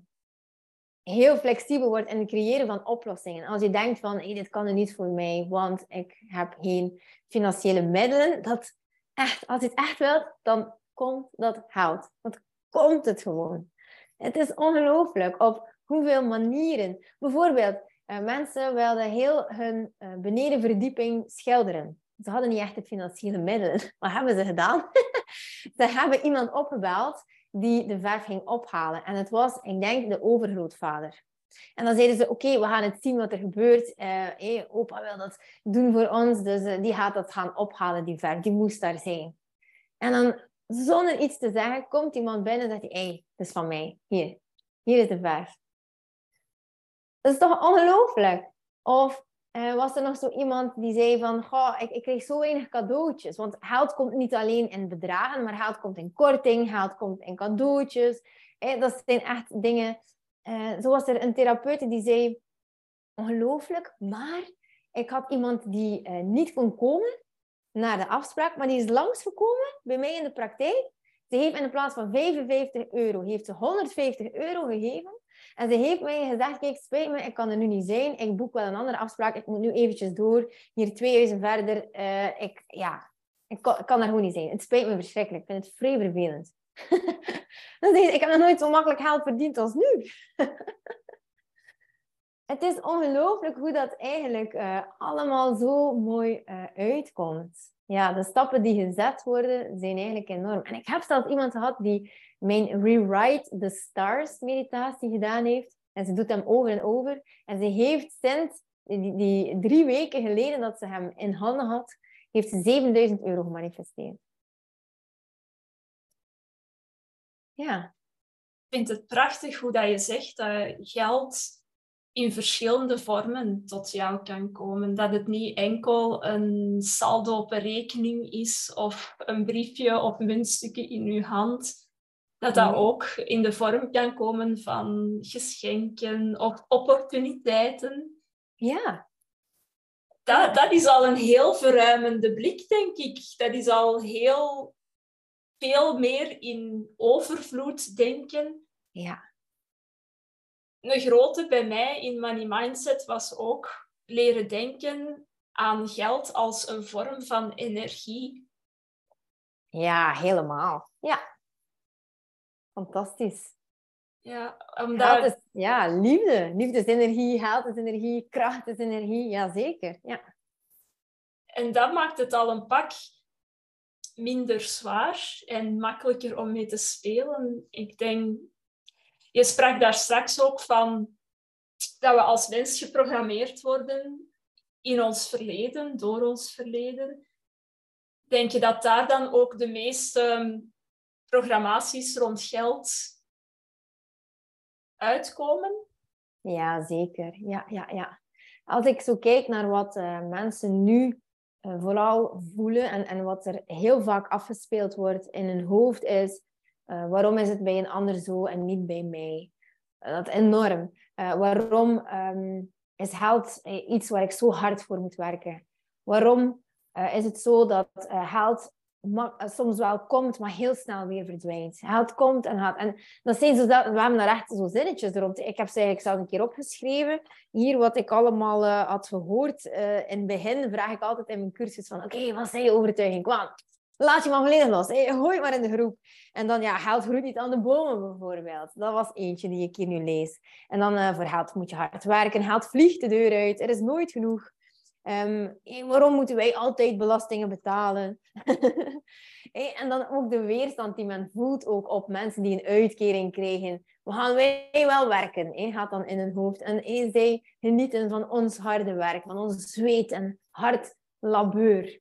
heel flexibel wordt in het creëren van oplossingen. Als je denkt van, hey, dit kan er niet voor mij, want ik heb geen financiële middelen. Dat echt, als je het echt wilt, dan komt dat hout. Dat komt het gewoon. Het is ongelooflijk op hoeveel manieren. Bijvoorbeeld, eh, mensen wilden heel hun eh, benedenverdieping schilderen. Ze hadden niet echt de financiële middelen. Wat hebben ze gedaan? Ze hebben iemand opgebeld die de verf ging ophalen. En het was, ik denk, de overgrootvader. En dan zeiden ze, oké, okay, we gaan het zien wat er gebeurt. Uh, hey, opa wil dat doen voor ons, dus uh, die gaat dat gaan ophalen, die verf. Die moest daar zijn. En dan, zonder iets te zeggen, komt iemand binnen en zegt, hé, hey, het is van mij. Hier, hier is de verf. Dat is toch ongelooflijk? Of... Uh, was er nog zo iemand die zei van, goh, ik, ik kreeg zo weinig cadeautjes. Want geld komt niet alleen in bedragen, maar geld komt in korting, geld komt in cadeautjes. Eh, dat zijn echt dingen. Uh, zo was er een therapeute die zei, ongelooflijk, maar ik had iemand die uh, niet kon komen naar de afspraak, maar die is langsgekomen bij mij in de praktijk. Ze heeft in de plaats van vijfenvijftig euro, heeft ze honderdvijftig euro gegeven. En ze heeft mij gezegd, kijk, spijt me, ik kan er nu niet zijn. Ik boek wel een andere afspraak. Ik moet nu eventjes door. Hier twee huizen verder. Uh, ik, ja, ik kan, ik kan daar gewoon niet zijn. Het spijt me verschrikkelijk. Ik vind het vrij vervelend. Dan zeg je, ik heb nog nooit zo makkelijk geld verdiend als nu. Het is ongelooflijk hoe dat eigenlijk uh, allemaal zo mooi uh, uitkomt. Ja, de stappen die gezet worden, zijn eigenlijk enorm. En ik heb zelfs iemand gehad die mijn Rewrite the Stars meditatie gedaan heeft. En ze doet hem over en over. En ze heeft sinds die, die drie weken geleden dat ze hem in handen had, heeft ze zevenduizend euro gemanifesteerd. Ja. Ik vind het prachtig hoe dat je zegt dat geld in verschillende vormen tot jou kan komen. Dat het niet enkel een saldo op een rekening is of een briefje of muntstukken in uw hand. Dat dat ook in de vorm kan komen van geschenken of opportuniteiten. Ja. Dat, dat is al een heel verruimende blik, denk ik. Dat is al heel veel meer in overvloed denken. Ja. Een grote bij mij in Money Mindset was ook leren denken aan geld als een vorm van energie. Ja, helemaal. Ja. Fantastisch. Ja, omdat... is, ja, liefde. Liefde is energie, geld is energie, kracht is energie. Jazeker. Ja. En dat maakt het al een pak minder zwaar en makkelijker om mee te spelen. Ik denk... Je sprak daar straks ook van dat we als mens geprogrammeerd worden in ons verleden, door ons verleden. Denk je dat daar dan ook de meeste programmaties rond geld uitkomen? Ja, zeker. Ja, ja, ja. Als ik zo kijk naar wat uh, mensen nu uh, vooral voelen en, en wat er heel vaak afgespeeld wordt in hun hoofd is... Uh, waarom is het bij een ander zo en niet bij mij? Uh, dat is enorm. Uh, waarom um, is geld iets waar ik zo hard voor moet werken? Waarom uh, is het zo dat uh, geld mak- uh, soms wel komt, maar heel snel weer verdwijnt? Geld komt en gaat. En dat zijn zo dat, we hebben daar echt zo zinnetjes rond. Ik heb ze eigenlijk zelf een keer opgeschreven. Hier wat ik allemaal uh, had gehoord. Uh, in het begin vraag ik altijd in mijn cursus van... Oké, okay, wat zijn je overtuiging? Kwam. Laat je maar volledig los. Hey, gooi maar in de groep. En dan, ja, geld groeit niet aan de bomen bijvoorbeeld. Dat was eentje die ik hier nu lees. En dan, uh, voor geld moet je hard werken. Geld vliegt de deur uit. Er is nooit genoeg. Um, hey, waarom moeten wij altijd belastingen betalen? Hey, en dan ook de weerstand die men voelt ook op mensen die een uitkering krijgen. We gaan wij wel werken. Hey, gaat dan in hun hoofd. En hey, zij genieten van ons harde werk. Van ons zweet en hard labeur.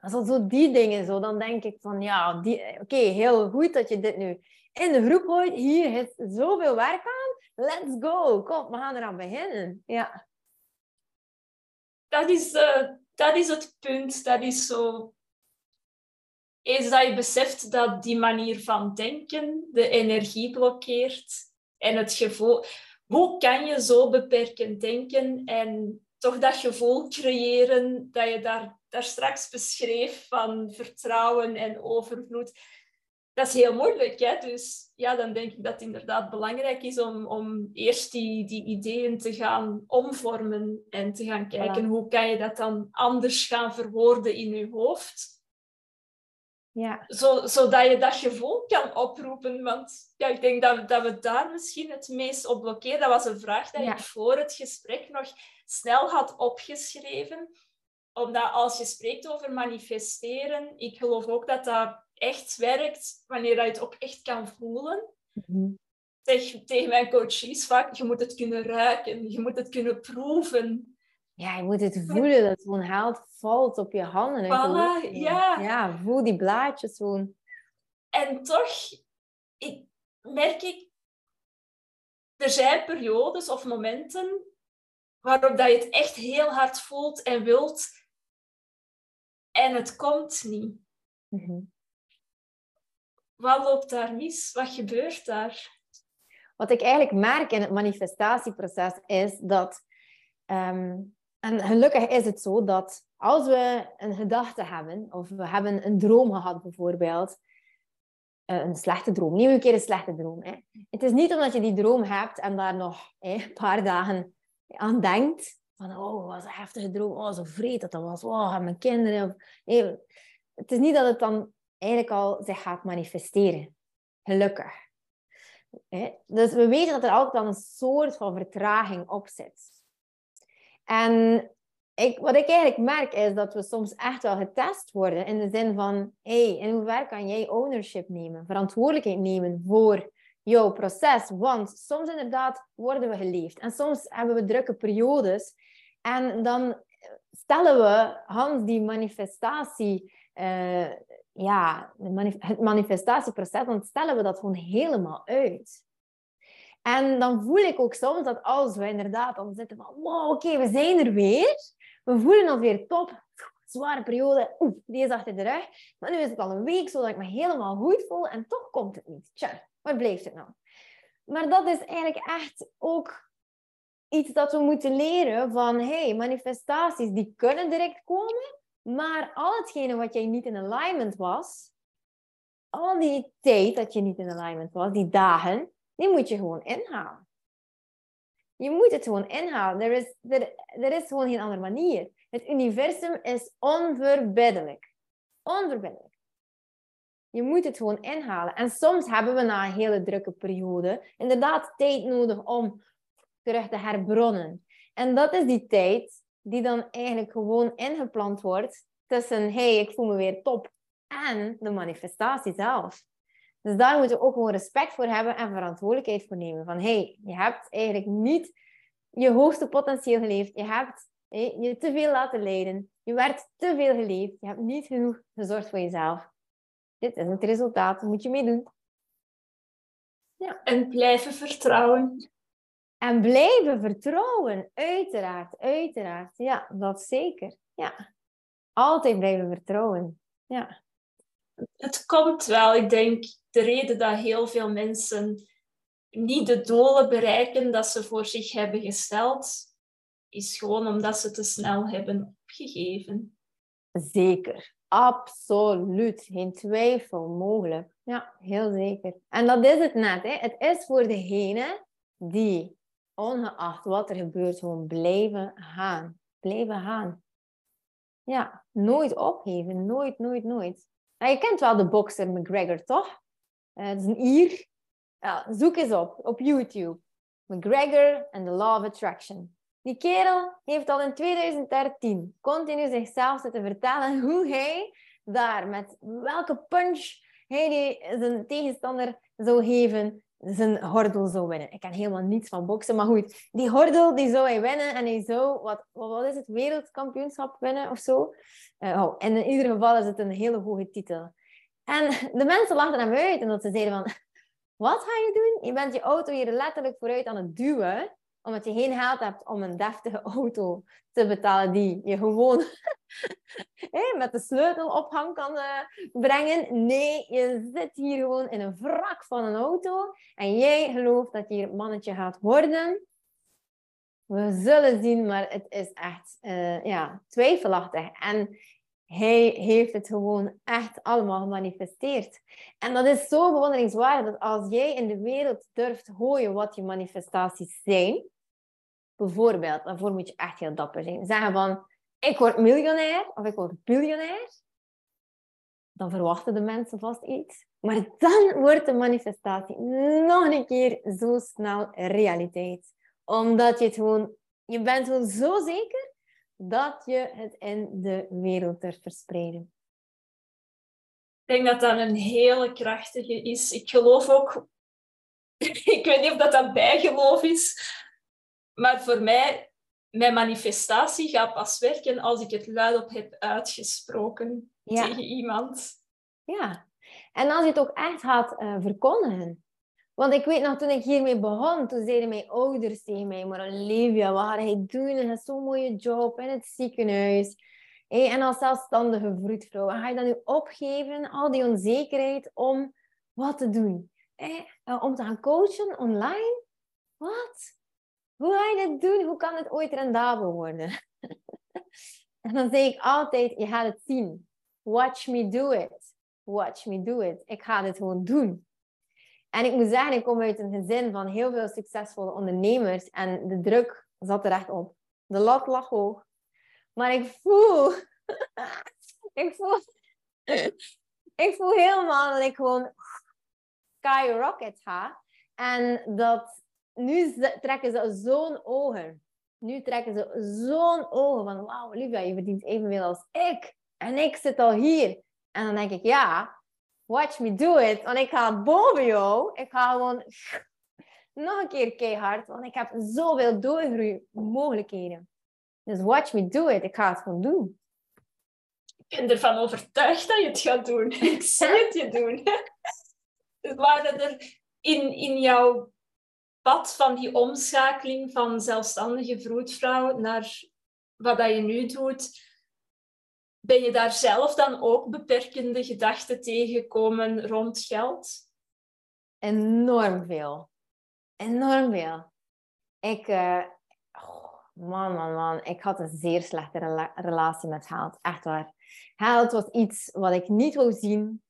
Als zo die dingen zo, dan denk ik van ja, oké, okay, heel goed dat je dit nu in de groep gooit. Hier is zoveel werk aan. Let's go. Kom, we gaan eraan beginnen. Ja. Dat is, uh, dat is het punt. Dat is zo... Eens dat je beseft dat die manier van denken de energie blokkeert en het gevoel... Hoe kan je zo beperkend denken en toch dat gevoel creëren dat je daar, daar straks beschreef van vertrouwen en overvloed. Dat is heel moeilijk, hè? Dus ja, dan denk ik dat het inderdaad belangrijk is om, om eerst die, die ideeën te gaan omvormen en te gaan kijken, voilà, hoe kan je dat dan anders gaan verwoorden in je hoofd. Ja. Zo, zodat je dat gevoel kan oproepen, want ja, ik denk dat, dat we daar misschien het meest op blokkeren. Dat was een vraag die ja. ik voor het gesprek nog snel had opgeschreven. Omdat als je spreekt over manifesteren, ik geloof ook dat dat echt werkt wanneer je het ook echt kan voelen. Mm-hmm. Tegen, tegen mijn coaches vaak, je moet het kunnen ruiken, je moet het kunnen proeven. Ja, je moet het voelen, dat zo'n haalt valt op je handen. Voilà, je ja. ja, voel die blaadjes gewoon. En toch ik, merk ik, er zijn periodes of momenten waarop dat je het echt heel hard voelt en wilt en het komt niet. Mm-hmm. Wat loopt daar mis? Wat gebeurt daar? Wat ik eigenlijk merk in het manifestatieproces is dat... Um, en gelukkig is het zo dat als we een gedachte hebben, of we hebben een droom gehad bijvoorbeeld, een slechte droom, neem een keer een slechte droom. Hè. Het is niet omdat je die droom hebt en daar nog hè, een paar dagen aan denkt, van oh, wat een heftige droom, oh, zo vreed dat dat was, oh, mijn kinderen. Nee, het is niet dat het dan eigenlijk al zich gaat manifesteren. Gelukkig. Hè. Dus we weten dat er altijd dan een soort van vertraging op zit. En ik, wat ik eigenlijk merk is dat we soms echt wel getest worden in de zin van, hé, hey, in hoeverre kan jij ownership nemen, verantwoordelijkheid nemen voor jouw proces? Want soms inderdaad worden we geleefd en soms hebben we drukke periodes en dan stellen we Hans die manifestatie, uh, ja, het manifestatieproces, dan stellen we dat gewoon helemaal uit. En dan voel ik ook soms dat als we inderdaad dan zitten van... Wow, oké, okay, we zijn er weer. We voelen ons weer top. Zware periode. Oeh, die is achter de rug. Maar nu is het al een week zodat ik me helemaal goed voel. En toch komt het niet. Tja, waar blijft het nou? Maar dat is eigenlijk echt ook iets dat we moeten leren. Van, hé, hey, manifestaties die kunnen direct komen. Maar al hetgene wat jij niet in alignment was... Al die tijd dat je niet in alignment was, die dagen... Die moet je gewoon inhalen. Je moet het gewoon inhalen. Er is, er, er is gewoon geen andere manier. Het universum is onverbiddelijk. Onverbiddelijk. Je moet het gewoon inhalen. En soms hebben we na een hele drukke periode inderdaad tijd nodig om terug te herbronnen. En dat is die tijd die dan eigenlijk gewoon ingeplant wordt tussen, hey, ik voel me weer top, en de manifestatie zelf. Dus daar moeten we ook gewoon respect voor hebben en verantwoordelijkheid voor nemen. Van, hé, hey, je hebt eigenlijk niet je hoogste potentieel geleefd. Je hebt hey, je te veel laten leiden. Je werd te veel geleefd. Je hebt niet genoeg gezorgd voor jezelf. Dit is het resultaat. Daar moet je mee doen. Ja. En blijven vertrouwen. En blijven vertrouwen. Uiteraard, uiteraard. Ja, dat zeker. Ja. Altijd blijven vertrouwen. Ja. Het komt wel. Ik denk, de reden dat heel veel mensen niet de doelen bereiken dat ze voor zich hebben gesteld, is gewoon omdat ze te snel hebben opgegeven. Zeker. Absoluut. Geen twijfel mogelijk. Ja, heel zeker. En dat is het net. Hè. Het is voor degene die, ongeacht wat er gebeurt, gewoon blijven gaan. Blijven gaan. Ja, nooit opgeven. Nooit, nooit, nooit. Nou, je kent wel de bokser McGregor, toch? Uh, dat is een Ier. Ja, zoek eens op, op YouTube. McGregor and the Law of Attraction. Die kerel heeft al in twintig dertien continu zichzelf zitten vertellen hoe hij daar, met welke punch hij die, zijn tegenstander zou geven, zijn gordel zou winnen. Ik ken helemaal niets van boksen, maar goed. Die gordel die zou hij winnen en hij zou, wat, wat is het, wereldkampioenschap winnen of zo? Uh, oh, en in ieder geval is het een hele hoge titel. En de mensen lachten hem uit en dat ze zeiden van, wat ga je doen? Je bent je auto hier letterlijk vooruit aan het duwen, omdat je geen geld hebt om een deftige auto te betalen die je gewoon hey, met de sleutel op hang kan uh, brengen. Nee, je zit hier gewoon in een wrak van een auto en jij gelooft dat je hier het mannetje gaat worden. We zullen zien, maar het is echt uh, ja, twijfelachtig. En hij heeft het gewoon echt allemaal gemanifesteerd. En dat is zo bewonderingswaardig, dat als jij in de wereld durft gooien wat je manifestaties zijn, bijvoorbeeld, daarvoor moet je echt heel dapper zijn. Zeggen van, ik word miljonair, of ik word biljonair. Dan verwachten de mensen vast iets. Maar dan wordt de manifestatie nog een keer zo snel realiteit. Omdat je het gewoon, je bent gewoon zo zeker dat je het in de wereld durft verspreiden. Ik denk dat dat een hele krachtige is. Ik geloof ook, ik weet niet of dat dat bijgeloof is, maar voor mij, mijn manifestatie gaat pas werken als ik het luidop heb uitgesproken ja. tegen iemand. Ja, en als je het ook echt gaat uh, verkondigen. Want ik weet nog, toen ik hiermee begon, toen zeiden mijn ouders tegen mij, maar Olivia, wat ga je doen? Je hebt zo'n mooie job in het ziekenhuis. Hey, en als zelfstandige vroedvrouw, ga je dat nu opgeven, al die onzekerheid, om wat te doen? Hey, uh, om te gaan coachen online? Wat? Hoe ga je dit doen? Hoe kan het ooit rendabel worden? En dan zeg ik altijd, je gaat het zien. Watch me do it. Watch me do it. Ik ga dit gewoon doen. En ik moet zeggen, ik kom uit een gezin van heel veel succesvolle ondernemers. En de druk zat er echt op. De lat lag hoog. Maar ik voel... ik voel... ik voel helemaal dat ik gewoon... skyrocket ga. En dat... Nu trekken ze zo'n ogen. Nu trekken ze zo'n ogen van... Wauw, Olivia, je verdient evenveel als ik. En ik zit al hier. En dan denk ik, ja... Watch me do it. Want ik ga boven jou. Ik ga gewoon... Nog een keer keihard. Want ik heb zoveel doorgroeimogelijkheden. Dus watch me do it. Ik ga het gewoon doen. Ik ben ervan overtuigd dat je het gaat doen. Ik zie het je doen. Dus waren er in, in jouw... Wat van die omschakeling van zelfstandige vroedvrouw naar wat je nu doet, ben je daar zelf dan ook beperkende gedachten tegengekomen rond geld? Enorm veel. Enorm veel. Ik, uh, oh, man, man, man, ik had een zeer slechte rela- relatie met geld. Echt waar. Geld was iets wat ik niet wou zien.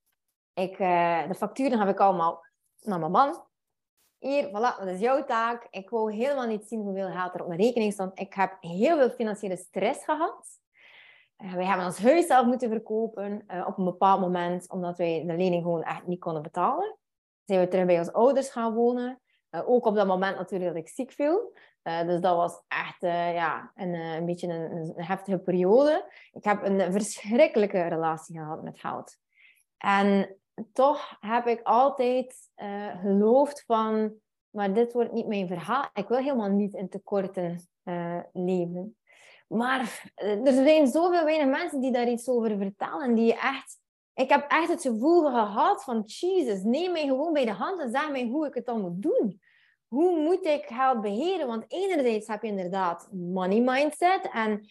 Ik, uh, de facturen heb ik allemaal naar mijn man. Hier, voilà, dat is jouw taak. Ik wou helemaal niet zien hoeveel geld er op mijn rekening stond. Ik heb heel veel financiële stress gehad. Uh, wij hebben ons huis zelf moeten verkopen uh, op een bepaald moment, omdat wij de lening gewoon echt niet konden betalen. Zijn we terug bij onze ouders gaan wonen. Uh, ook op dat moment natuurlijk dat ik ziek viel. Uh, dus dat was echt uh, ja, een, een beetje een, een heftige periode. Ik heb een verschrikkelijke relatie gehad met geld. En... Toch heb ik altijd uh, geloofd van, maar dit wordt niet mijn verhaal. Ik wil helemaal niet in tekorten uh, leven. Maar uh, er zijn zoveel weinig mensen die daar iets over vertellen. En die echt, ik heb echt het gevoel gehad van, Jesus, neem mij gewoon bij de hand en zeg mij hoe ik het dan moet doen. Hoe moet ik geld beheren? Want enerzijds heb je inderdaad money mindset en...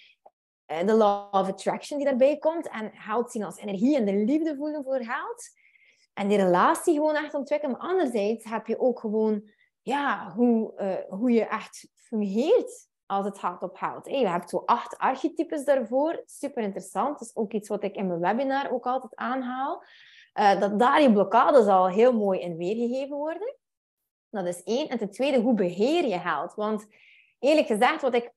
de law of attraction die daarbij komt. En geld zien als energie en de liefde voelen voor geld. En die relatie gewoon echt ontwikkelen. Maar anderzijds heb je ook gewoon... Ja, hoe, uh, hoe je echt fungeert als het gaat op geld. Hey, je hebt zo acht archetypes daarvoor. Super interessant. Dat is ook iets wat ik in mijn webinar ook altijd aanhaal. Uh, dat daar je blokkades al heel mooi in weergegeven worden. Dat is één. En ten tweede, hoe beheer je geld? Want eerlijk gezegd, wat ik...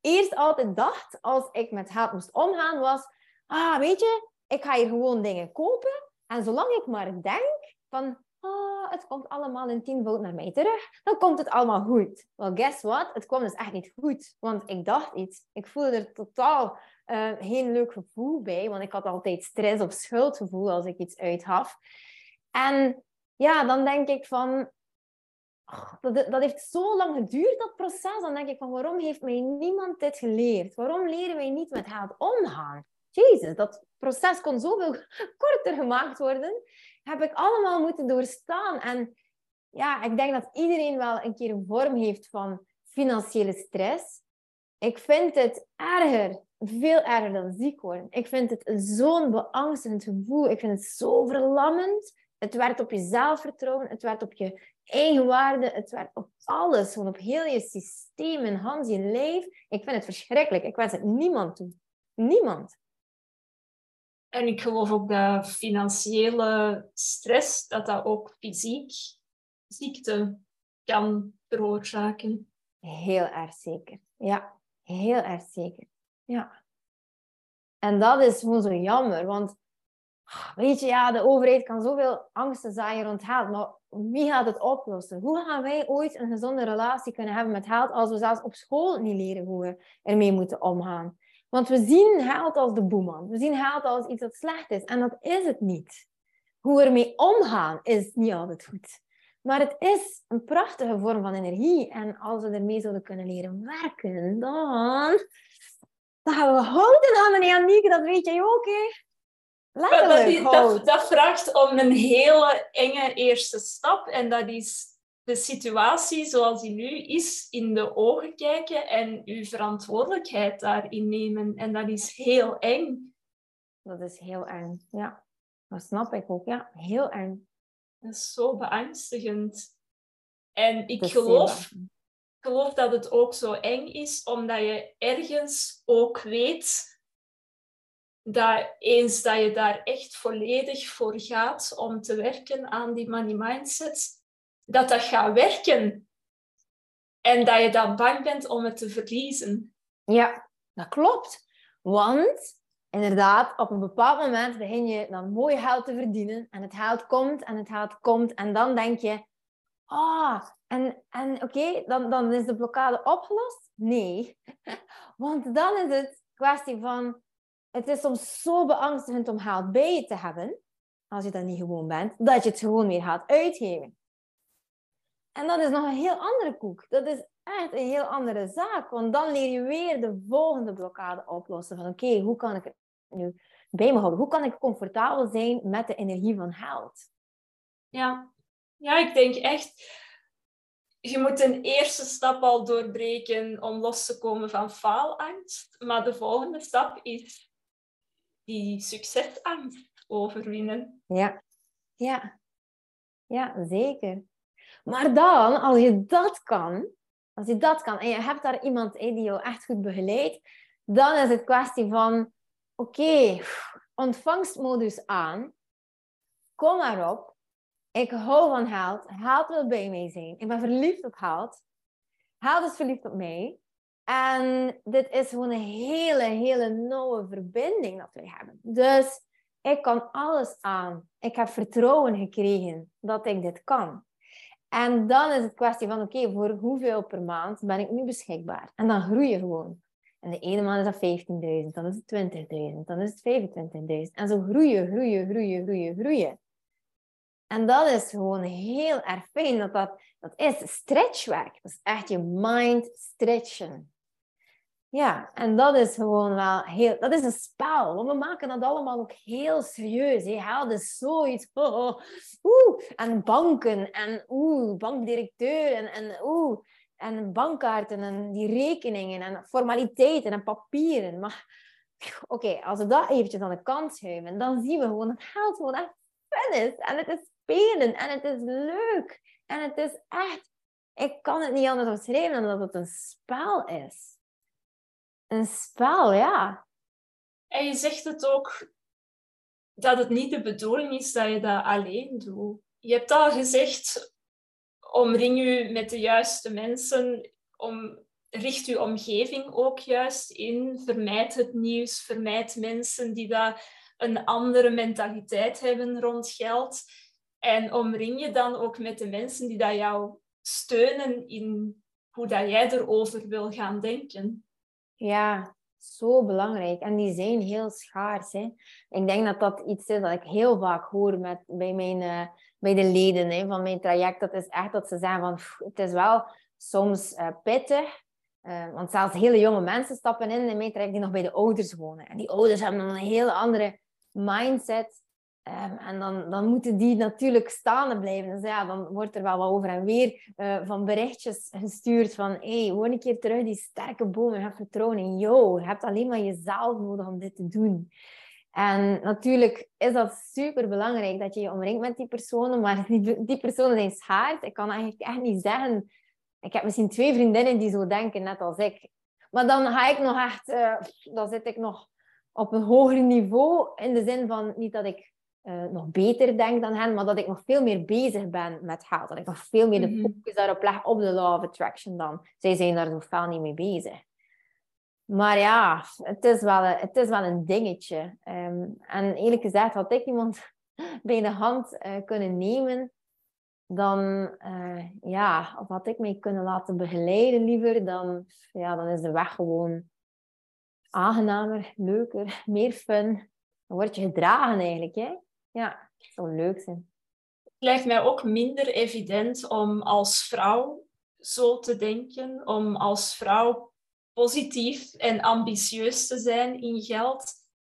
eerst altijd dacht, als ik met geld moest omgaan, was... Ah, weet je, ik ga hier gewoon dingen kopen. En zolang ik maar denk van... Ah, het komt allemaal in tienvoud naar mij terug. Dan komt het allemaal goed. Well, guess what? Het kwam dus echt niet goed. Want ik dacht iets. Ik voelde er totaal uh, geen leuk gevoel bij. Want ik had altijd stress of schuldgevoel als ik iets uithaf. En ja, dan denk ik van... Oh, dat, dat heeft zo lang geduurd, dat proces. Dan denk ik van, waarom heeft mij niemand dit geleerd? Waarom leren wij niet met geld omgaan? Jezus, dat proces kon zoveel korter gemaakt worden. Heb ik allemaal moeten doorstaan. En ja, ik denk dat iedereen wel een keer een vorm heeft van financiële stress. Ik vind het erger, veel erger dan ziek worden. Ik vind het zo'n beangstigend gevoel. Ik vind het zo verlammend. Het werd op je zelfvertrouwen, het werd op je eigen waarde. Het werkt op alles, gewoon op heel je systeem en Hans, je lijf. Ik vind het verschrikkelijk. Ik wens het niemand toe. Niemand. En ik geloof ook dat financiële stress, dat dat ook fysiek ziekte kan veroorzaken. Heel erg zeker. Ja, heel erg zeker. Ja. En dat is gewoon zo jammer, want weet je, ja, de overheid kan zoveel angsten zaaien rond geld, maar wie gaat het oplossen? Hoe gaan wij ooit een gezonde relatie kunnen hebben met geld als we zelfs op school niet leren hoe we ermee moeten omgaan? Want we zien geld als de boeman. We zien geld als iets dat slecht is. En dat is het niet. Hoe we ermee omgaan is niet altijd goed. Maar het is een prachtige vorm van energie. En als we ermee zouden kunnen leren werken, dan... Dan gaan we houden aan meneer Annieke, dat weet jij ook, hè? Letterlijk dat, dat, dat vraagt om een hele enge eerste stap. En dat is de situatie zoals die nu is, in de ogen kijken en uw verantwoordelijkheid daarin nemen. En dat is heel eng. Dat is heel eng, ja. Dat snap ik ook, ja. Heel eng. Dat is zo beangstigend. En ik geloof, geloof dat het ook zo eng is, omdat je ergens ook weet dat eens dat je daar echt volledig voor gaat om te werken aan die money mindset, dat dat gaat werken. En dat je dan bang bent om het te verliezen. Ja, dat klopt. Want inderdaad, op een bepaald moment begin je dan mooi geld te verdienen. En het geld komt en het geld komt. En dan denk je, ah, en, en oké, okay, dan, dan is de blokkade opgelost? Nee. Want dan is het kwestie van, het is soms zo beangstigend om geld bij je te hebben, als je dat niet gewoon bent, dat je het gewoon weer gaat uitgeven. En dat is nog een heel andere koek. Dat is echt een heel andere zaak. Want dan leer je weer de volgende blokkade oplossen. Van oké, okay, hoe kan ik het nu bij me houden? Hoe kan ik comfortabel zijn met de energie van geld? Ja, ja, ik denk echt... Je moet een eerste stap al doorbreken om los te komen van faalangst. Maar de volgende stap is die succesangst overwinnen. Ja, ja. Ja, zeker. Maar dan, als je dat kan, als je dat kan en je hebt daar iemand in die jou echt goed begeleidt, dan is het kwestie van, oké, okay, ontvangstmodus aan, kom maar op, ik hou van geld, geld wil bij mij zijn, ik ben verliefd op geld, geld is verliefd op mij. En dit is gewoon een hele, hele nauwe verbinding dat wij hebben. Dus ik kan alles aan, ik heb vertrouwen gekregen dat ik dit kan. En dan is het kwestie van, oké, okay, voor hoeveel per maand ben ik nu beschikbaar? En dan groei je gewoon. En de ene maand is dat vijftienduizend, dan is het twintigduizend, dan is het vijfentwintigduizend. En zo groei je, groei je, groei je, groei je, groei je. En dat is gewoon heel erg fijn. Dat, dat, dat is stretchwerk. Dat is echt je mind stretchen. Ja, en dat is gewoon wel heel... Dat is een spel, want we maken dat allemaal ook heel serieus. Hè? Geld is zoiets... Oh, oh, oeh, en banken, en oeh, bankdirecteur, en, en oeh, en bankkaarten, en die rekeningen, en formaliteiten, en papieren. Maar oké, okay, als we dat eventjes aan de kant schuiven, dan zien we gewoon dat geld gewoon echt fun is. En het is spelen, en het is leuk. En het is echt... Ik kan het niet anders omschrijven dan dat het een spel is. Een spel, ja. En je zegt het ook dat het niet de bedoeling is dat je dat alleen doet. Je hebt al gezegd, omring je met de juiste mensen, om, richt je omgeving ook juist in, vermijd het nieuws, vermijd mensen die daar een andere mentaliteit hebben rond geld. En omring je dan ook met de mensen die dat jou steunen in hoe dat jij erover wil gaan denken. Ja, zo belangrijk. En die zijn heel schaars. Hè. Ik denk dat dat iets is dat ik heel vaak hoor met, bij, mijn, uh, bij de leden hè, van mijn traject. Dat is echt dat ze zeggen van, pff, het is wel soms uh, pittig. Uh, want zelfs hele jonge mensen stappen in in mijn traject die nog bij de ouders wonen. En die ouders hebben dan een hele andere mindset. Um, en dan, dan moeten die natuurlijk staande blijven. Dus ja, dan wordt er wel wat over en weer uh, van berichtjes gestuurd van hé, hey, woon een keer terug die sterke boom en heb vertrouwen in jou. Je hebt alleen maar jezelf nodig om dit te doen. En natuurlijk is dat super belangrijk dat je je omringt met die personen, maar die, die personen zijn schaars. Ik kan eigenlijk echt niet zeggen. Ik heb misschien twee vriendinnen die zo denken, net als ik. Maar dan ga ik nog echt, uh, dan zit ik nog op een hoger niveau, in de zin van niet dat ik uh, nog beter denk dan hen, maar dat ik nog veel meer bezig ben met geld. Dat ik nog veel meer de focus daarop leg op de law of attraction dan. Zij zijn daar zo fel niet mee bezig. Maar ja, het is wel een, het is wel een dingetje. Um, en eerlijk gezegd, had ik iemand bij de hand uh, kunnen nemen, dan uh, ja, of had ik mij kunnen laten begeleiden liever, dan, ja, dan is de weg gewoon aangenamer, leuker, meer fun. Dan word je gedragen eigenlijk, hè? Ja, het zou leuk zijn. Het lijkt mij ook minder evident om als vrouw zo te denken, om als vrouw positief en ambitieus te zijn in geld.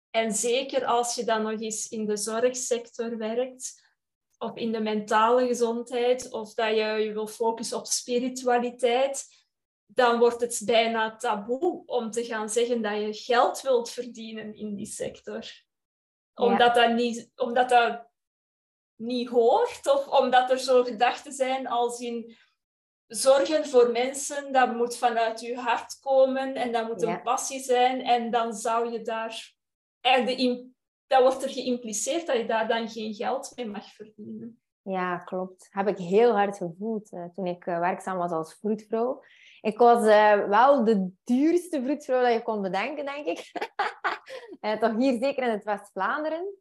En zeker als je dan nog eens in de zorgsector werkt, of in de mentale gezondheid, of dat je je wil focussen op spiritualiteit, dan wordt het bijna taboe om te gaan zeggen dat je geld wilt verdienen in die sector. Omdat, ja. dat, niet, omdat dat niet hoort, of omdat er zo gedachten zijn als in... Zorgen voor mensen, dat moet vanuit je hart komen en dat moet een ja. passie zijn. En dan zou je daar... In, dat wordt er geïmpliceerd dat je daar dan geen geld mee mag verdienen. Ja, klopt. Heb ik heel hard gevoeld uh, toen ik uh, werkzaam was als vroedvrouw. Ik was uh, wel de duurste vroedvrouw dat je kon bedenken, denk ik. uh, toch hier zeker in het West-Vlaanderen.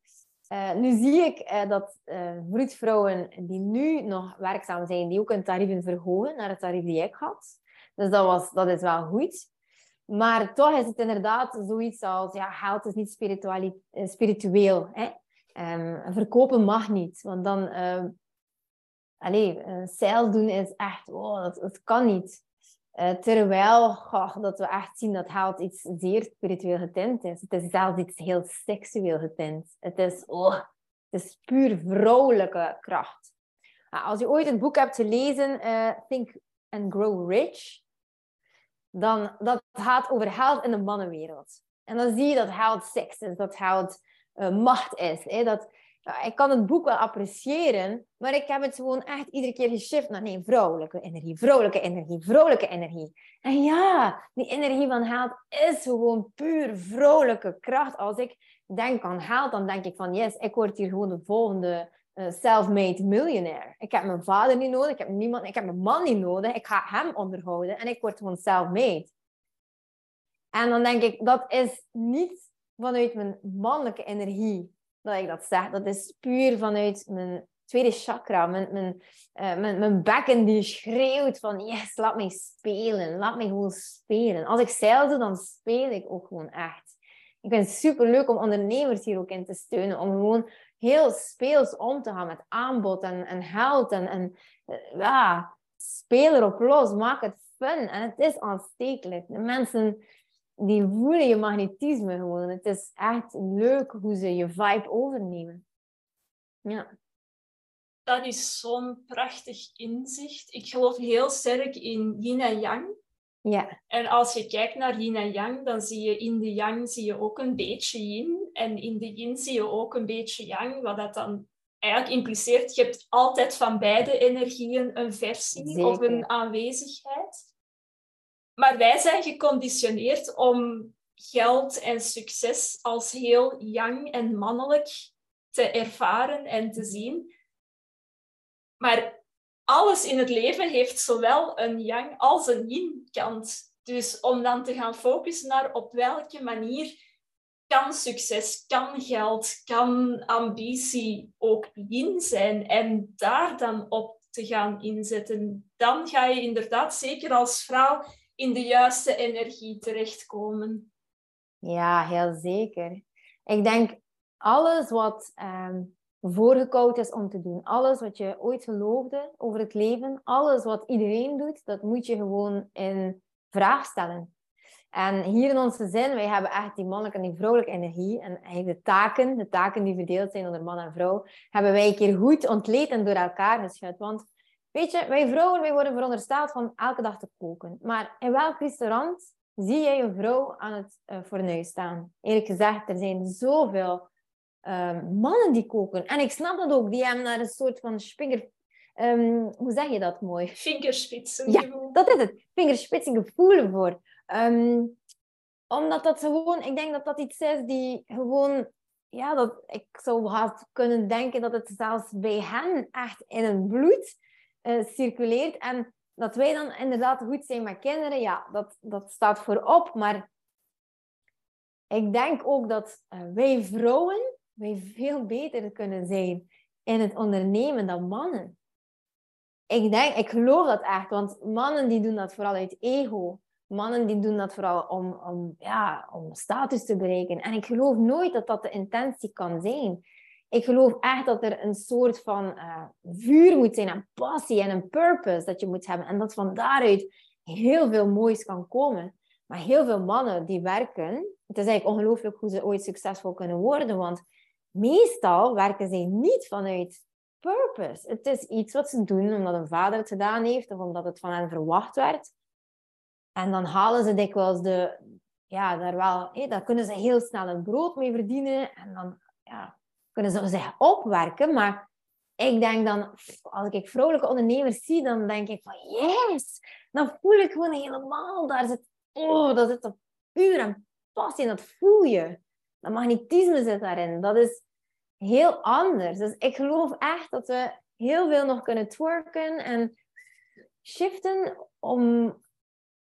Uh, nu zie ik uh, dat uh, vroedvrouwen die nu nog werkzaam zijn, die ook hun tarieven verhogen naar het tarief die ik had. Dus dat, was, dat is wel goed. Maar toch is het inderdaad zoiets als, ja, geld is niet spirituali- spiritueel. Hè? Um, verkopen mag niet. Want dan, uh, allez, uh, sales doen is echt, wow, dat, dat kan niet. Uh, terwijl goh, dat we echt zien dat geld iets zeer spiritueel getint is. Het is zelfs iets heel seksueel getint. Het is, oh, het is puur vrouwelijke kracht. Uh, als je ooit het boek hebt gelezen, uh, Think and Grow Rich, dan dat gaat over geld in de mannenwereld. En dan zie je dat geld seks is, dat geld uh, macht is. Hè? Dat, uh, ik kan het boek wel appreciëren, maar ik heb het gewoon echt iedere keer geshift naar nee, vrouwelijke energie, vrouwelijke energie, vrouwelijke energie. En ja, die energie van geld is gewoon puur vrouwelijke kracht. Als ik denk aan geld, dan denk ik van yes, ik word hier gewoon de volgende uh, self-made millionaire. Ik heb mijn vader niet nodig, ik heb niemand, ik heb mijn man niet nodig, ik ga hem onderhouden en ik word gewoon self-made. En dan denk ik, dat is niet vanuit mijn mannelijke energie dat ik dat zeg. Dat is puur vanuit mijn tweede chakra, mijn, mijn, uh, mijn, mijn bekken die schreeuwt van yes, laat mij spelen, laat mij gewoon spelen. Als ik zeil doe, dan speel ik ook gewoon echt. Ik vind het superleuk om ondernemers hier ook in te steunen, om gewoon heel speels om te gaan met aanbod en, en geld en, en uh, ja, speel erop los, maak het fun. En het is aanstekelijk. De mensen die voelen je magnetisme gewoon. Het is echt leuk hoe ze je vibe overnemen. Ja. Dat is zo'n prachtig inzicht. Ik geloof heel sterk in yin en yang. Ja. En als je kijkt naar yin en yang, dan zie je in de yang zie je ook een beetje yin. En in de yin zie je ook een beetje yang. Wat dat dan eigenlijk impliceert, je hebt altijd van beide energieën een versie Zeker. Of een aanwezigheid. Maar wij zijn geconditioneerd om geld en succes als heel yang en mannelijk te ervaren en te zien. Maar alles in het leven heeft zowel een yang als een yin kant. Dus om dan te gaan focussen naar op welke manier kan succes, kan geld, kan ambitie ook yin zijn. En daar dan op te gaan inzetten. Dan ga je inderdaad zeker als vrouw in de juiste energie terechtkomen. Ja, heel zeker. Ik denk alles wat... Um... voorgekoud is om te doen. Alles wat je ooit geloofde over het leven, alles wat iedereen doet, dat moet je gewoon in vraag stellen. En hier in ons gezin, wij hebben echt die mannelijke en die vrouwelijke energie en eigenlijk de taken, de taken die verdeeld zijn onder man en vrouw, hebben wij een keer goed ontleed en door elkaar geschud. Want weet je, wij vrouwen, wij worden verondersteld van elke dag te koken. Maar in welk restaurant zie jij een vrouw aan het uh, fornuis staan. Eerlijk gezegd, er zijn zoveel uh, mannen die koken. En ik snap dat ook, die hebben daar een soort van spinger... Um, hoe zeg je dat mooi? Vingerspitsen. Ja, dat is het. Vingerspitsen gevoel voor. Um, omdat dat gewoon... Ik denk dat dat iets is die gewoon... Ja, dat, ik zou haast kunnen denken dat het zelfs bij hen echt in hun bloed uh, circuleert. En dat wij dan inderdaad goed zijn met kinderen, ja, dat, dat staat voorop. Maar ik denk ook dat uh, wij vrouwen wij veel beter kunnen zijn in het ondernemen dan mannen. Ik denk, ik geloof dat echt, want mannen die doen dat vooral uit ego. Mannen die doen dat vooral om, om, ja, om status te bereiken. En ik geloof nooit dat dat de intentie kan zijn. Ik geloof echt dat er een soort van uh, vuur moet zijn en passie en een purpose dat je moet hebben. En dat van daaruit heel veel moois kan komen. Maar heel veel mannen die werken, het is eigenlijk ongelooflijk hoe ze ooit succesvol kunnen worden. Want meestal werken ze niet vanuit purpose. Het is iets wat ze doen omdat een vader het gedaan heeft of omdat het van hen verwacht werd. En dan halen ze dikwijls de... Ja, daar, wel, hé, daar kunnen ze heel snel een brood mee verdienen. En dan ja, kunnen ze zich opwerken. Maar ik denk dan... Als ik vrouwelijke ondernemers zie, dan denk ik van... Yes! Dan voel ik gewoon helemaal... Daar zit... Oh, dat zit op puur en passie. En dat voel je. Dat magnetisme zit daarin. Dat is heel anders. Dus ik geloof echt dat we heel veel nog kunnen twerken en shiften om...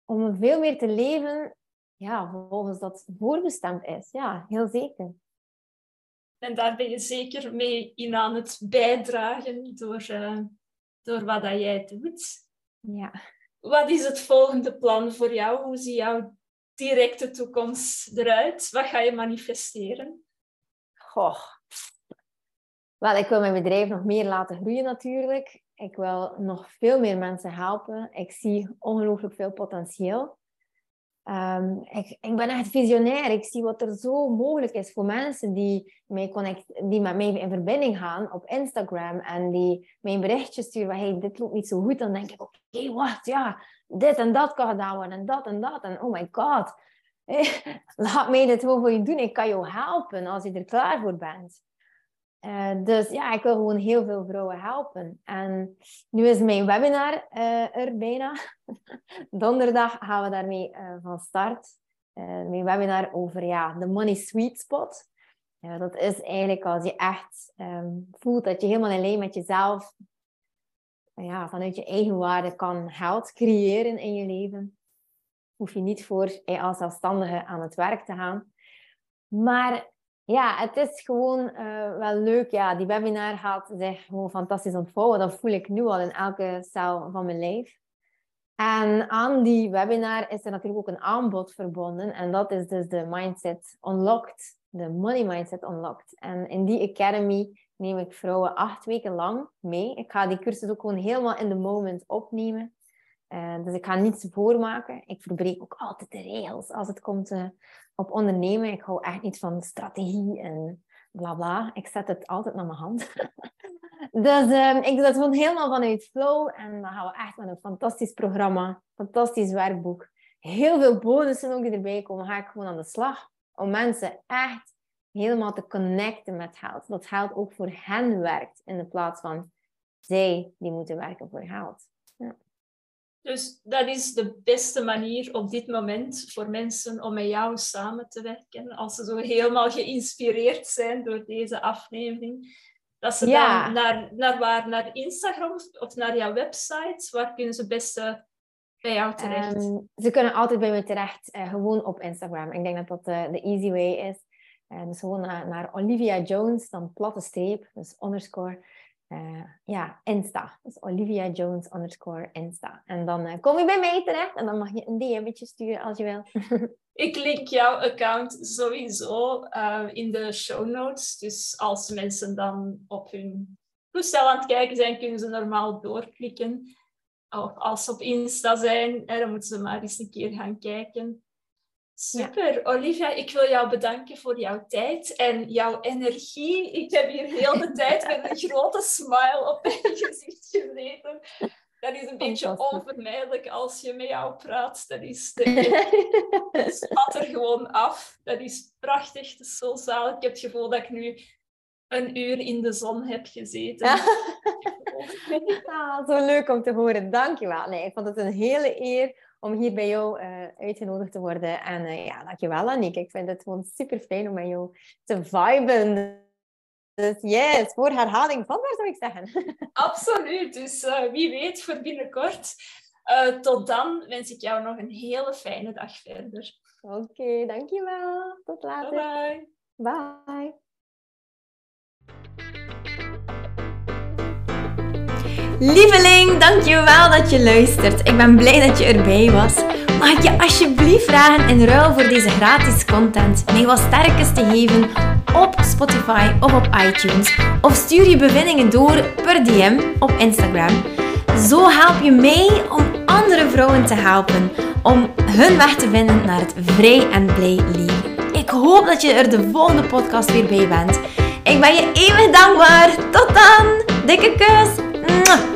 om veel meer te leven, ja, volgens dat voorbestemd is. Ja, heel zeker. En daar ben je zeker mee in aan het bijdragen door, uh, door wat dat jij doet. Ja. Wat is het volgende plan voor jou? Hoe ziet jouw directe toekomst eruit? Wat ga je manifesteren? Goh. Wel, ik wil mijn bedrijf nog meer laten groeien natuurlijk. Ik wil nog veel meer mensen helpen. Ik zie ongelooflijk veel potentieel. Um, ik, ik ben echt visionair. Ik zie wat er zo mogelijk is voor mensen die, mij connect, die met mij in verbinding gaan op Instagram. En die mij een berichtje sturen van, hey, dit loopt niet zo goed. Dan denk ik, oké, okay, wat? Ja, dit en dat kan gedaan worden. En dat en dat. En oh my god. Laat mij dit gewoon voor je doen. Ik kan jou helpen als je er klaar voor bent. Uh, dus ja, ik wil gewoon heel veel vrouwen helpen. En nu is mijn webinar uh, er bijna. Donderdag gaan we daarmee uh, van start. Uh, mijn webinar over ja, de Money Sweet Spot. Uh, dat is eigenlijk als je echt um, voelt dat je helemaal in lijn met jezelf... Uh, ja, vanuit je eigen waarde kan geld creëren in je leven. Hoef je niet voor als zelfstandige aan het werk te gaan. Maar... Ja, het is gewoon uh, wel leuk. Ja, die webinar gaat zich gewoon fantastisch ontvouwen. Dat voel ik nu al in elke cel van mijn lijf. En aan die webinar is er natuurlijk ook een aanbod verbonden. En dat is dus de Mindset Unlocked. De Money Mindset Unlocked. En in die academy neem ik vrouwen acht weken lang mee. Ik ga die cursus ook gewoon helemaal in the moment opnemen. Uh, dus ik ga niets voormaken. Ik verbreek ook altijd de regels als het komt... Uh, op ondernemen, ik hou echt niet van strategie en bla bla. Ik zet het altijd naar mijn hand. Dus um, ik doe dat gewoon helemaal vanuit flow. En dan gaan we echt met een fantastisch programma, fantastisch werkboek. Heel veel bonussen ook die erbij komen. Ga ik gewoon aan de slag. Om mensen echt helemaal te connecten met geld. Dat geld ook voor hen werkt. In de plaats van zij die moeten werken voor geld. Ja. Dus dat is de beste manier op dit moment voor mensen om met jou samen te werken. Als ze zo helemaal geïnspireerd zijn door deze aflevering. Dat ze ja. dan naar, naar, waar, naar Instagram of naar jouw website, waar kunnen ze best bij jou terecht? Um, ze kunnen altijd bij mij terecht, uh, gewoon op Instagram. Ik denk dat dat de, de easy way is. Uh, dus gewoon naar, naar Olivia Jones, dan platte streep, dus underscore. Uh, ja, Insta. Dus Olivia Jones underscore Insta. En dan uh, kom je bij mij terecht en dan mag je een D M'tje sturen als je wil. Ik link jouw account sowieso uh, in de show notes. Dus als mensen dan op hun toestel aan het kijken zijn, kunnen ze normaal doorklikken. Of als ze op Insta zijn, eh, dan moeten ze maar eens een keer gaan kijken. Super, ja. Olivia, ik wil jou bedanken voor jouw tijd en jouw energie. Ik heb hier heel de tijd met een grote smile op mijn gezicht gezeten. Dat is een beetje onvermijdelijk als je met jou praat. Dat is de... dat spat er gewoon af. Dat is prachtig. Het is zo zalig. Ik heb het gevoel dat ik nu een uur in de zon heb gezeten. Ja. Ah, zo leuk om te horen. Dankjewel. Nee, ik vond het een hele eer om hier bij jou uh, uitgenodigd te worden. En uh, ja, dankjewel Annick. Ik vind het gewoon super fijn om met jou te viben. Dus yes, voor herhaling van waar zou ik zeggen. Absoluut, dus uh, wie weet voor binnenkort. Uh, tot dan wens ik jou nog een hele fijne dag verder. Oké, okay, dankjewel. Tot later. Bye bye. Bye. Lieveling, dankjewel dat je luistert. Ik ben blij dat je erbij was. Mag ik je alsjeblieft vragen in ruil voor deze gratis content mij wat sterkes te geven op Spotify of op iTunes. Of stuur je bevindingen door per D M op Instagram. Zo help je mij om andere vrouwen te helpen. Om hun weg te vinden naar het vrij en blij leven. Ik hoop dat je er de volgende podcast weer bij bent. Ik ben je eeuwig dankbaar. Tot dan. Dikke kus.